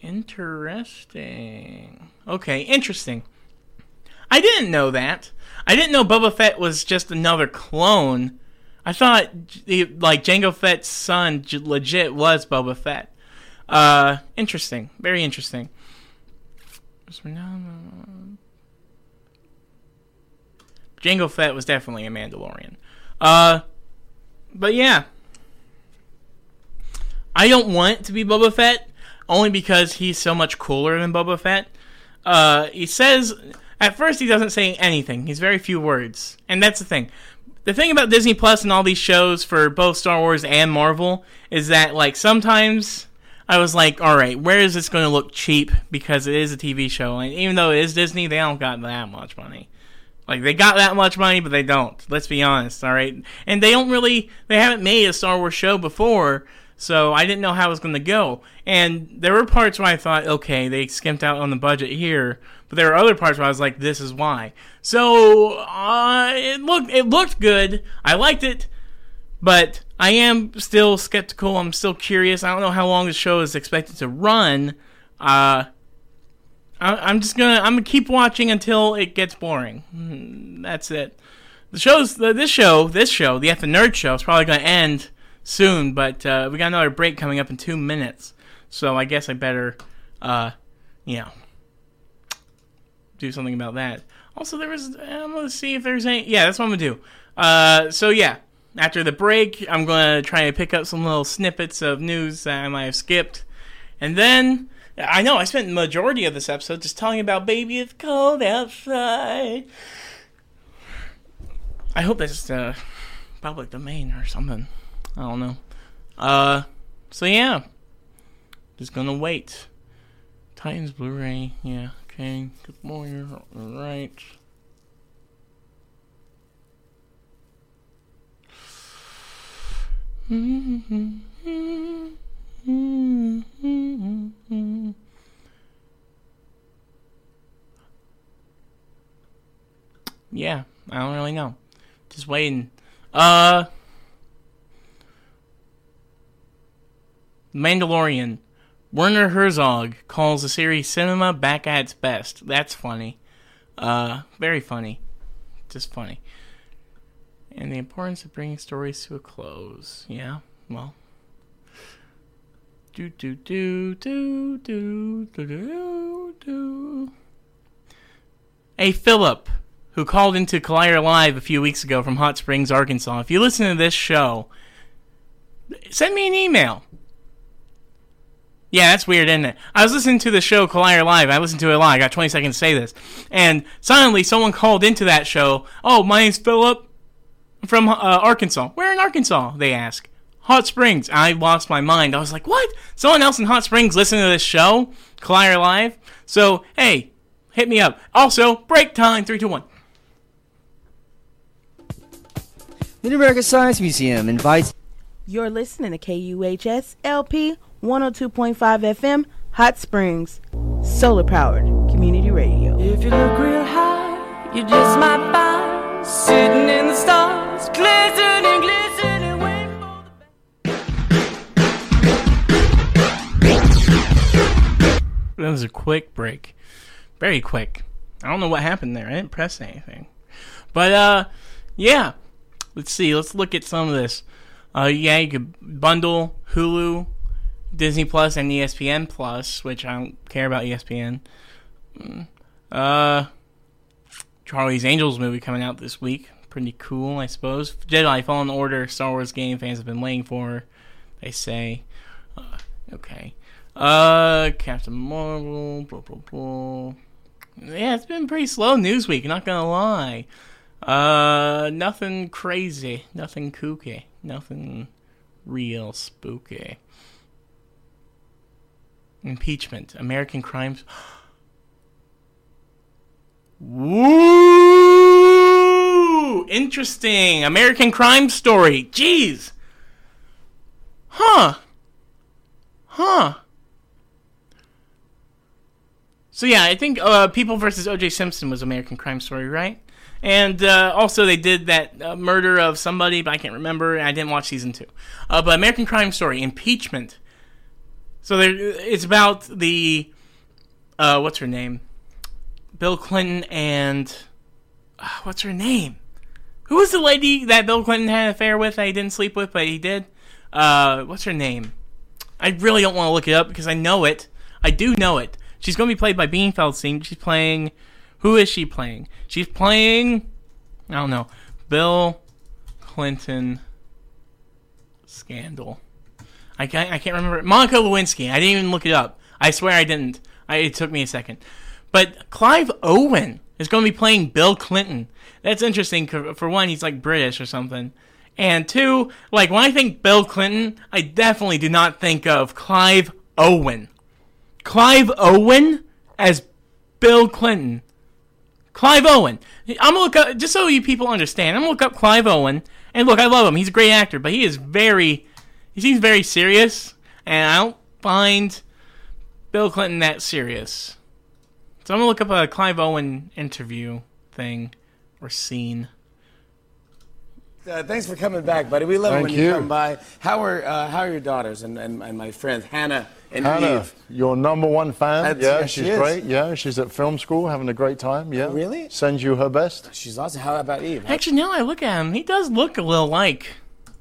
Okay, interesting. I didn't know that. I didn't know Boba Fett was just another clone. I thought, like, Jango Fett's son legit was Boba Fett. Interesting. Very interesting. Jango Fett was definitely a Mandalorian. But yeah. I don't want to be Boba Fett, only because he's so much cooler than Boba Fett. He says, at first he doesn't say anything. He's very few words. And that's the thing. The thing about Disney Plus and all these shows for both Star Wars and Marvel is that, like, sometimes... I was like, alright, where is this going to look cheap? Because it is a TV show. And even though it is Disney, they don't got that much money. Like, they got that much money, but they don't. Let's be honest, alright? And they haven't made a Star Wars show before, so I didn't know how it was going to go. And there were parts where I thought, okay, they skimped out on the budget here. But there were other parts where I was like, this is why. So, it looked good. I liked it. But I am still skeptical. I'm still curious. I don't know how long the show is expected to run. I'm gonna keep watching until it gets boring. That's it. This show, the F and Nerd Show, is probably gonna end soon. But we got another break coming up in 2 minutes, so I guess I better, do something about that. Also, I'm gonna see if there's any. Yeah, that's what I'm gonna do. So yeah. After the break, I'm going to try to pick up some little snippets of news that I might have skipped. And then, I know I spent the majority of this episode just talking about, baby, it's cold outside. I hope that's public domain or something. I don't know. So, yeah. Just going to wait. Titans Blu-ray. Yeah, Okay, good lawyer, alright. Yeah, I don't really know. Just waiting. Mandalorian. Werner Herzog calls the series cinema back at its best. That's funny. Very funny. Just funny. And the importance of bringing stories to a close. Yeah, well. Hey, Philip, who called into Collier Live a few weeks ago from Hot Springs, Arkansas. If you listen to this show, send me an email. Yeah, that's weird, isn't it? I was listening to the show Collier Live. I listened to it a lot. I got 20 seconds to say this. And suddenly someone called into that show. Oh, my name's Philip from Arkansas. Where in Arkansas? They ask. Hot Springs. I lost my mind. I was like, what? Someone else in Hot Springs listening to this show? Collier Live? So, hey, hit me up. Also, break time. 3, 2, 1. The New American Science Museum invites... You're listening to KUHS LP 102.5 FM, Hot Springs, solar-powered community radio. If you look real high, you just might find sitting in the stars, glistening, glistening, waiting for the back. That was a quick break. Very quick. I don't know what happened there. I didn't press anything. But, yeah. Let's see. Let's look at some of this. Yeah, you could bundle Hulu, Disney Plus, and ESPN Plus, which I don't care about ESPN. Charlie's Angels movie coming out this week. Pretty cool, I suppose. Jedi Fallen Order, Star Wars game fans have been waiting for, they say. Okay. Captain Marvel, blah, blah, blah. Yeah, it's been a pretty slow news week, not gonna lie. Nothing crazy, nothing kooky, nothing real spooky. Impeachment, American crimes. Woo! Interesting, American Crime Story. Jeez. Huh. So yeah, I think People vs. O.J. Simpson was American Crime Story, right? And also they did that murder of somebody, but I can't remember. I didn't watch season 2. But American Crime Story, Impeachment. So it's about the, what's her name? Bill Clinton and, what's her name? Who was the lady that Bill Clinton had an affair with that he didn't sleep with, but he did? What's her name? I really don't want to look it up because I know it. I do know it. She's going to be played by Bean Feldstein. She's playing... Who is she playing? She's playing, I don't know, Bill Clinton scandal. I can't remember. Monica Lewinsky. I didn't even look it up. I swear I didn't. It took me a second. But Clive Owen is going to be playing Bill Clinton. That's interesting. For one, he's like British or something. And two, like when I think Bill Clinton, I definitely do not think of Clive Owen. Clive Owen as Bill Clinton. Clive Owen. I'm going to look up, just so you people understand, I'm going to look up Clive Owen, and look, I love him, he's a great actor, but he seems very serious, and I don't find Bill Clinton that serious. So I'm going to look up a Clive Owen interview thing, or scene. Thanks for coming back, buddy. We love it when you come by. How are your daughters and my friends, Hannah and Eve? Your number one fan. She's great. Yeah, she's at film school having a great time. Yeah. Really? Sends you her best. She's awesome. How about Eve? Actually, now I look at him, he does look a little like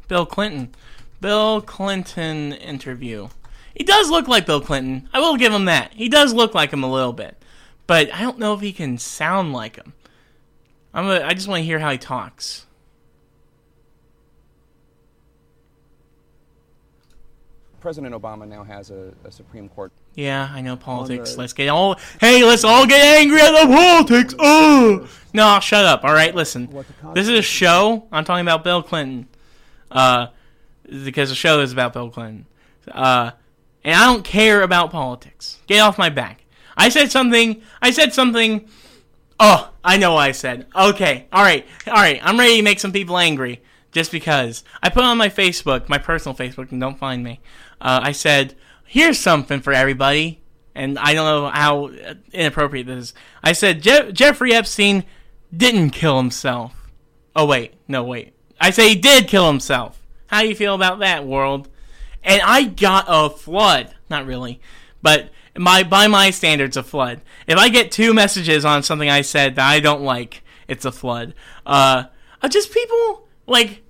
Bill Clinton. Bill Clinton interview. He does look like Bill Clinton. I will give him that. He does look like him a little bit. But I don't know if he can sound like him. I just want to hear how he talks. President Obama now has a Supreme Court. Yeah, I know politics. Let's all get angry at the politics. Oh, no, shut up. All right, listen. This is a show. I'm talking about Bill Clinton, because the show is about Bill Clinton, and I don't care about politics. Get off my back. I said something. Oh, I know what I said. Okay. All right. I'm ready to make some people angry. Just because. I put on my Facebook, my personal Facebook, and don't find me. I said, here's something for everybody. And I don't know how inappropriate this is. I said, Jeffrey Epstein didn't kill himself. Oh, wait. No, wait. I say he did kill himself. How do you feel about that, world? And I got a flood. Not really. But by my standards, a flood. If I get 2 messages on something I said that I don't like, it's a flood. Just people... Like,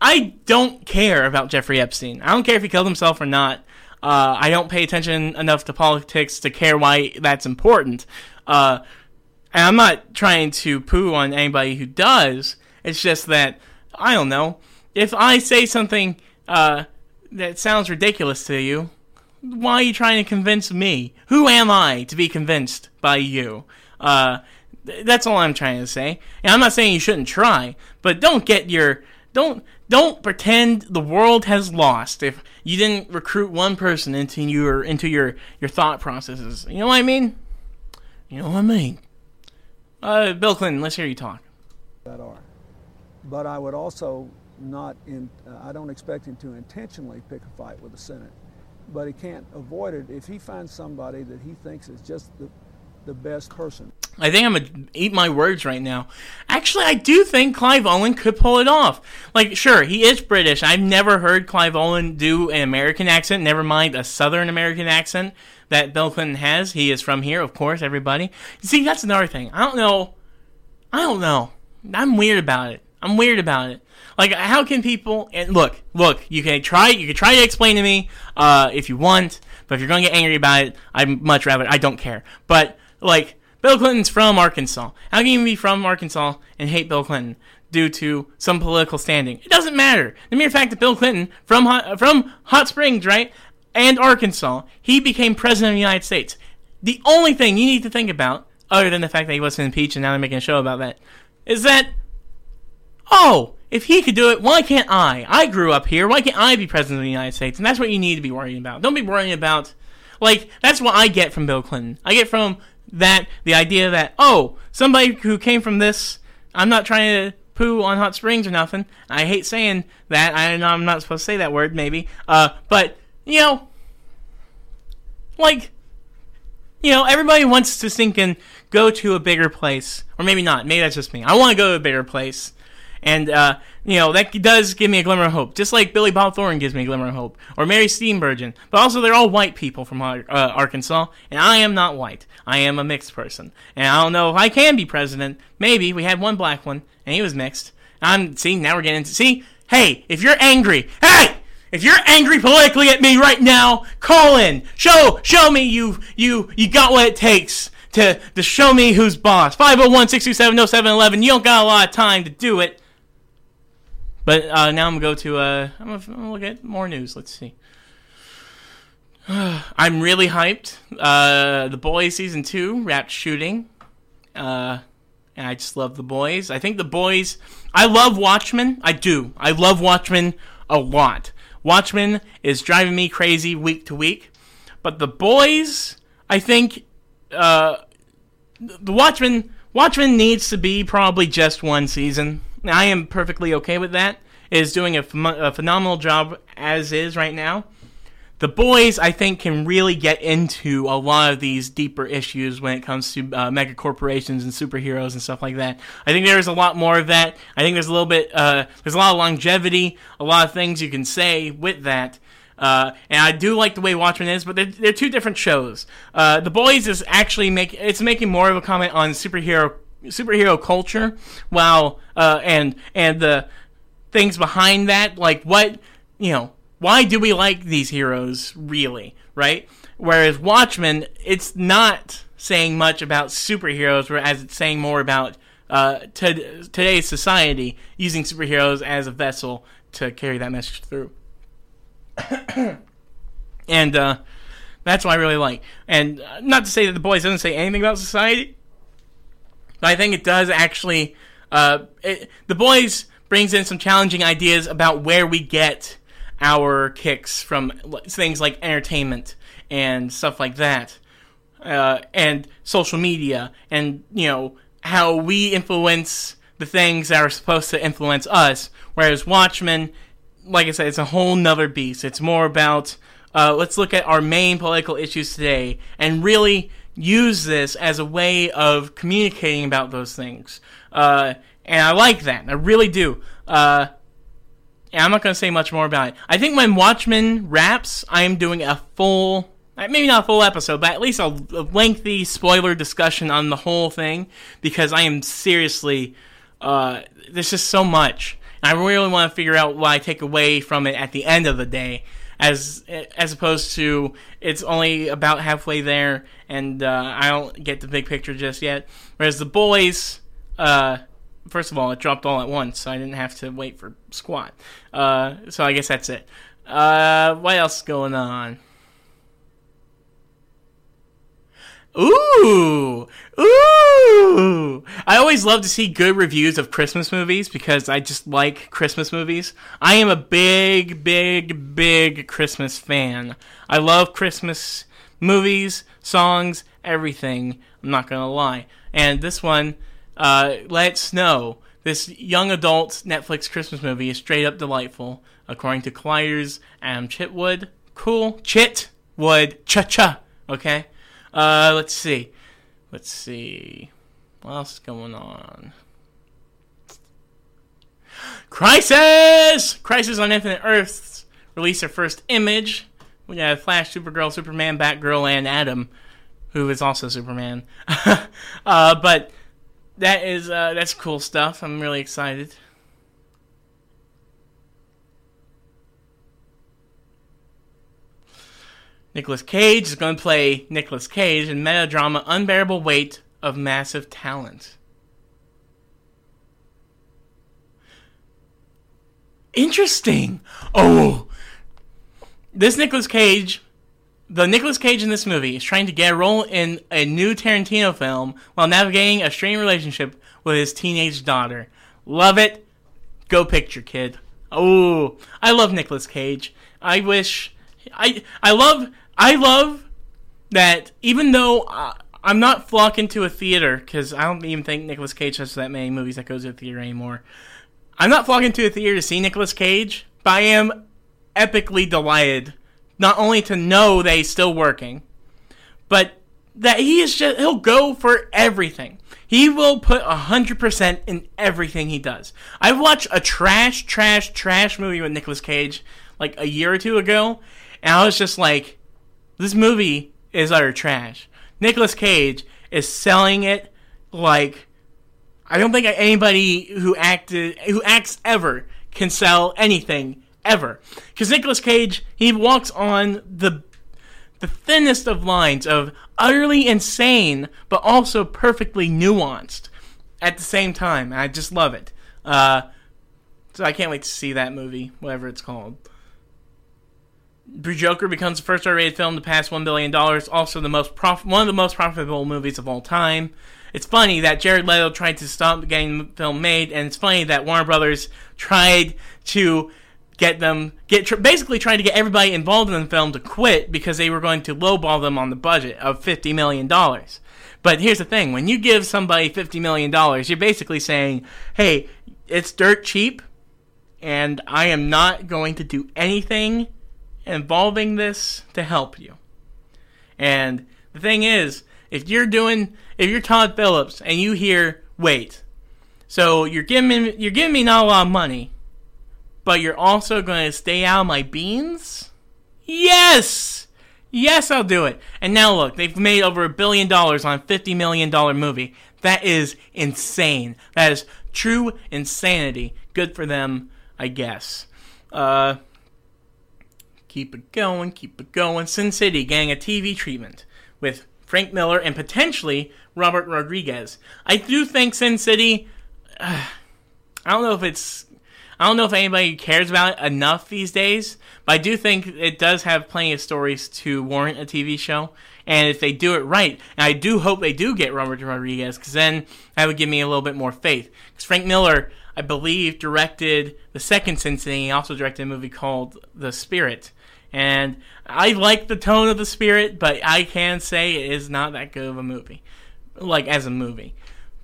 I don't care about Jeffrey Epstein. I don't care if he killed himself or not. I don't pay attention enough to politics to care why that's important. And I'm not trying to poo on anybody who does. It's just that, I don't know. If I say something that sounds ridiculous to you, why are you trying to convince me? Who am I to be convinced by you? That's all I'm trying to say. And I'm not saying you shouldn't try, but don't pretend the world has lost if you didn't recruit one person into your thought processes. You know what I mean? Bill Clinton, let's hear you talk. That are. But I would also I don't expect him to intentionally pick a fight with the Senate, but he can't avoid it if he finds somebody that he thinks is just the best person. I think I'm going to eat my words right now. Actually, I do think Clive Owen could pull it off. Like, sure, he is British. I've never heard Clive Owen do an American accent, never mind a Southern American accent that Bill Clinton has. He is from here, of course, everybody. See, that's another thing. I don't know. I'm weird about it. Like, how can people... And look, you can try to explain to me if you want, but if you're going to get angry about it, I'd much rather... I don't care. But, like... Bill Clinton's from Arkansas. How can you be from Arkansas and hate Bill Clinton due to some political standing? It doesn't matter. The mere fact that Bill Clinton, from Hot Springs, right, and Arkansas, he became president of the United States. The only thing you need to think about, other than the fact that he wasn't impeached and now they're making a show about that, is that, if he could do it, why can't I? I grew up here. Why can't I be president of the United States? And that's what you need to be worrying about. Don't be worrying about, that's what I get from Bill Clinton. I get from... the idea that, somebody who came from this, I'm not trying to poo on Hot Springs or nothing. I hate saying that. I know I'm not supposed to say that word, maybe. But, everybody wants to think and go to a bigger place. Or maybe not. Maybe that's just me. I want to go to a bigger place. And, that does give me a glimmer of hope. Just like Billy Bob Thornton gives me a glimmer of hope. Or Mary Steenburgen. But also, they're all white people from Arkansas. And I am not white. I am a mixed person. And I don't know if I can be president. Maybe. We had one black one. And he was mixed. Now we're getting into... See? Hey, if you're angry... Hey! If you're angry politically at me right now, call in. Show me you got what it takes to show me who's boss. 501-627-0711. You don't got a lot of time to do it. But now I'm going to go to, I'm gonna look at more news. Let's see. I'm really hyped. The Boys Season 2 wrapped shooting. And I just love The Boys. I think The Boys, I love Watchmen. I do. I love Watchmen a lot. Watchmen is driving me crazy week to week. But The Boys, I think, the Watchmen needs to be probably just one season. I am perfectly okay with that. It is doing a phenomenal job as is right now. The Boys, I think, can really get into a lot of these deeper issues when it comes to mega corporations and superheroes and stuff like that. I think there's a lot more of that. I think there's a little bit, there's a lot of longevity, a lot of things you can say with that. And I do like the way Watchmen is, but they're two different shows. The Boys is actually making more of a comment on superhero culture, while and the things behind that, like why do we like these heroes really, right? Whereas Watchmen, it's not saying much about superheroes, whereas it's saying more about today's society using superheroes as a vessel to carry that message through. And that's what I really like. And not to say that The Boys doesn't say anything about society. But I think it does actually, The Boys brings in some challenging ideas about where we get our kicks from things like entertainment and stuff like that. and social media, and, you know, how we influence the things that are supposed to influence us, whereas Watchmen, like I said, it's a whole nother beast. It's more about, let's look at our main political issues today and really use this as a way of communicating about those things. And I like that. I really do. And I'm not going to say much more about it. I think when Watchmen wraps, I am doing a full, maybe not a full episode, but at least a lengthy spoiler discussion on the whole thing, because I am seriously, there's just so much. And I really want to figure out what I take away from it at the end of the day, as opposed to it's only about halfway there, and I don't get the big picture just yet. Whereas The Boys, first of all, it dropped all at once, so I didn't have to wait for squat. So I guess that's it. What else is going on? Ooh! I always love to see good reviews of Christmas movies, because I just like Christmas movies. I am a big, big, big Christmas fan. I love Christmas movies, songs, everything. I'm not gonna lie. And this one, Let It Snow, this young adult Netflix Christmas movie, is straight up delightful, according to Collier's Adam Chitwood. Cool. Chitwood. Cha-cha. Okay? Let's see. What else is going on? Crisis! Crisis on Infinite Earths released their first image. We have Flash, Supergirl, Superman, Batgirl, and Adam, who is also Superman. But that is that's cool stuff. I'm really excited. Nicolas Cage is going to play Nicolas Cage in metadrama Unbearable Weight of Massive Talent. Interesting! Oh! This Nicolas Cage, the Nicolas Cage in this movie, is trying to get a role in a new Tarantino film while navigating a strained relationship with his teenage daughter. Love it! Go picture, kid. Oh! I love Nicolas Cage. I wish... I love that even though I'm not flocking to a theater, because I don't even think Nicolas Cage has that many movies that goes to a theater anymore. I'm not flocking to a theater to see Nicolas Cage, but I am epically delighted not only to know that he's still working, but that he is just, he'll go for everything. He will put 100% in everything he does. I watched a trash movie with Nicolas Cage like a year or two ago, and I was just like, this movie is utter trash. Nicolas Cage is selling it like I don't think anybody who acts ever can sell anything ever. Because Nicolas Cage, he walks on the thinnest of lines of utterly insane, but also perfectly nuanced at the same time. And I just love it. So I can't wait to see that movie, whatever it's called. Joker becomes the first R-rated film to pass $1 billion, also the most one of the most profitable movies of all time. It's funny that Jared Leto tried to stop getting the film made, and it's funny that Warner Brothers tried to get everybody involved in the film to quit because they were going to lowball them on the budget of $50 million. But here's the thing, when you give somebody $50 million, you're basically saying, hey, it's dirt cheap, and I am not going to do anything involving this to help you. And the thing is, if you're Todd Phillips and you hear, wait, so you're giving me not a lot of money, but you're also going to stay out of my beans? Yes, I'll do it. And now look, they've made over $1 billion on a $50 million movie. That is insane. That is true insanity. Good for them, I guess. Keep it going. Sin City getting a TV treatment with Frank Miller and potentially Robert Rodriguez. I do think Sin City, I don't know if anybody cares about it enough these days, but I do think it does have plenty of stories to warrant a TV show, and if they do it right, and I do hope they do get Robert Rodriguez, because then that would give me a little bit more faith. Because Frank Miller, I believe, directed the second Sin City, and he also directed a movie called The Spirit. And I like the tone of The Spirit, but I can say it is not that good of a movie. Like, as a movie.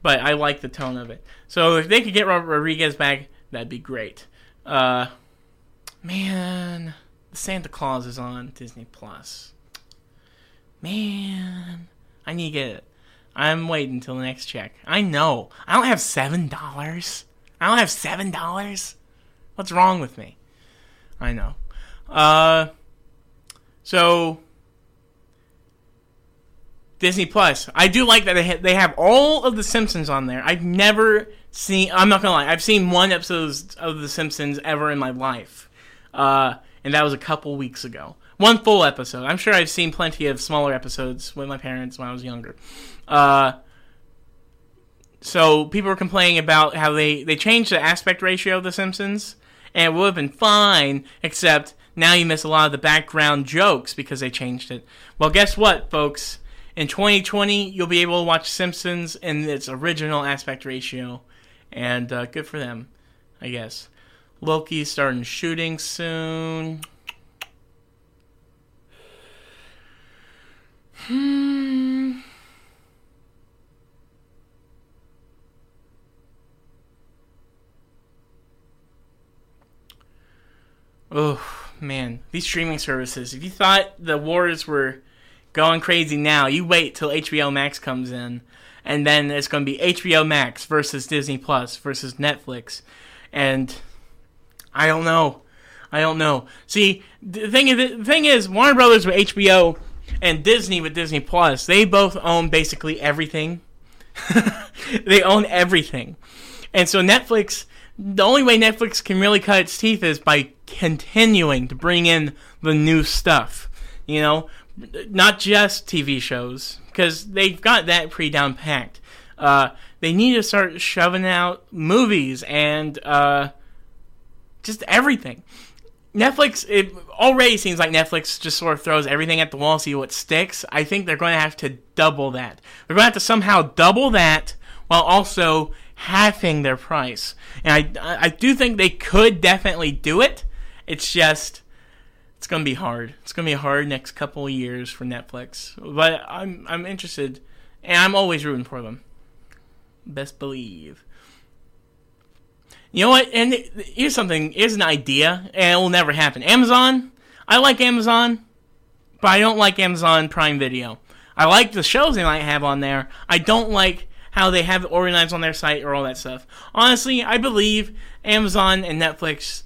But I like the tone of it. So if they could get Robert Rodriguez back, that'd be great. Man, Santa Claus is on Disney Plus. Man, I need to get it. I'm waiting till the next check. I know. I don't have $7. I don't have $7. What's wrong with me? I know. So Disney Plus. I do like that they have all of the Simpsons on there. I've never seen. I'm not gonna lie. I've seen one episode of the Simpsons ever in my life, and that was a couple weeks ago. One full episode. I'm sure I've seen plenty of smaller episodes with my parents when I was younger. So people were complaining about how they changed the aspect ratio of The Simpsons, and it would have been fine, except now you miss a lot of the background jokes because they changed it. Well, guess what, folks? In 2020, you'll be able to watch Simpsons in its original aspect ratio, and good for them, I guess. Loki's starting shooting soon. Oh, man. These streaming services. If you thought the wars were going crazy now, you wait till HBO Max comes in. And then it's going to be HBO Max versus Disney Plus versus Netflix. And I don't know. See, the thing is, Warner Brothers with HBO and Disney with Disney Plus, they both own basically everything. They own everything. And so Netflix, the only way Netflix can really cut its teeth is by continuing to bring in the new stuff. You know, not just TV shows, because they've got that pretty down packed. They need to start shoving out movies and just everything. Netflix, it already seems like Netflix just sort of throws everything at the wall, see what sticks. I think they're going to have to double that. They're going to have to somehow double that while also halving their price. And I do think they could definitely do it. It's just, it's going to be hard. It's going to be hard next couple of years for Netflix. But I'm interested, and I'm always rooting for them. Best believe. You know what, and here's something, here's an idea, and it will never happen. Amazon, I like Amazon, but I don't like Amazon Prime Video. I like the shows they might have on there. I don't like how they have it organized on their site or all that stuff. Honestly, I believe Amazon and Netflix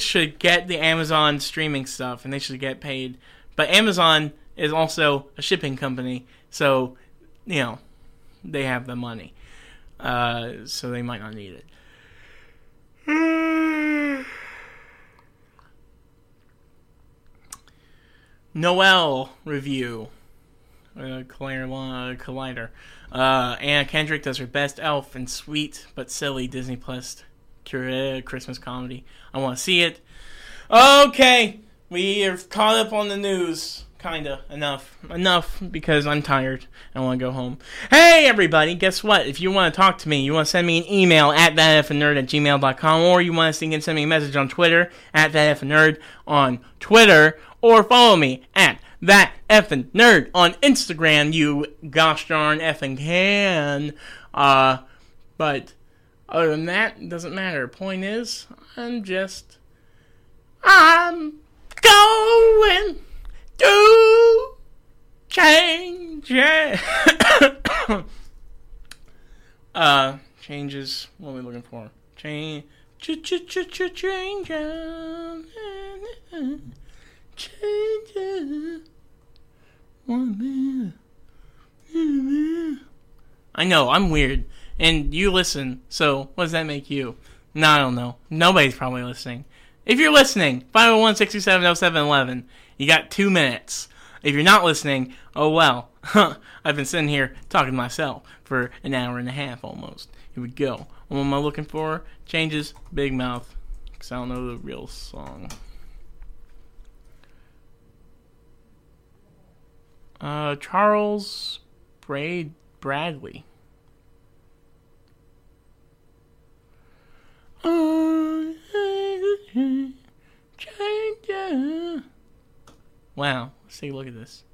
should get the Amazon streaming stuff, and they should get paid. But Amazon is also a shipping company, so, you know, they have the money. So they might not need it. Noel review. Collider. Anna Kendrick does her best elf and sweet but silly Disney Plus Christmas comedy. I want to see it. Okay, we are caught up on the news. Kinda. Enough, because I'm tired. I want to go home. Hey, everybody, guess what? If you want to talk to me, you want to send me an email at thatfnerd@gmail.com, or you want to send me a message on Twitter, at thatfnerd on Twitter, or follow me at thatfnerd on Instagram, you gosh darn effing can. But other than that, it doesn't matter. Point is, I'm going to change it. Changes. What are we looking for? Change. I know, I'm weird. And you listen, so what does that make you? No, I don't know. Nobody's probably listening. If you're listening, 501-627-0711. You got 2 minutes. If you're not listening, oh well. I've been sitting here talking to myself for an hour and a half almost. Here we go. What am I looking for? Changes, Big Mouth. Because I don't know the real song. Charles Bradley. Changes. Wow. Let's take a look at this.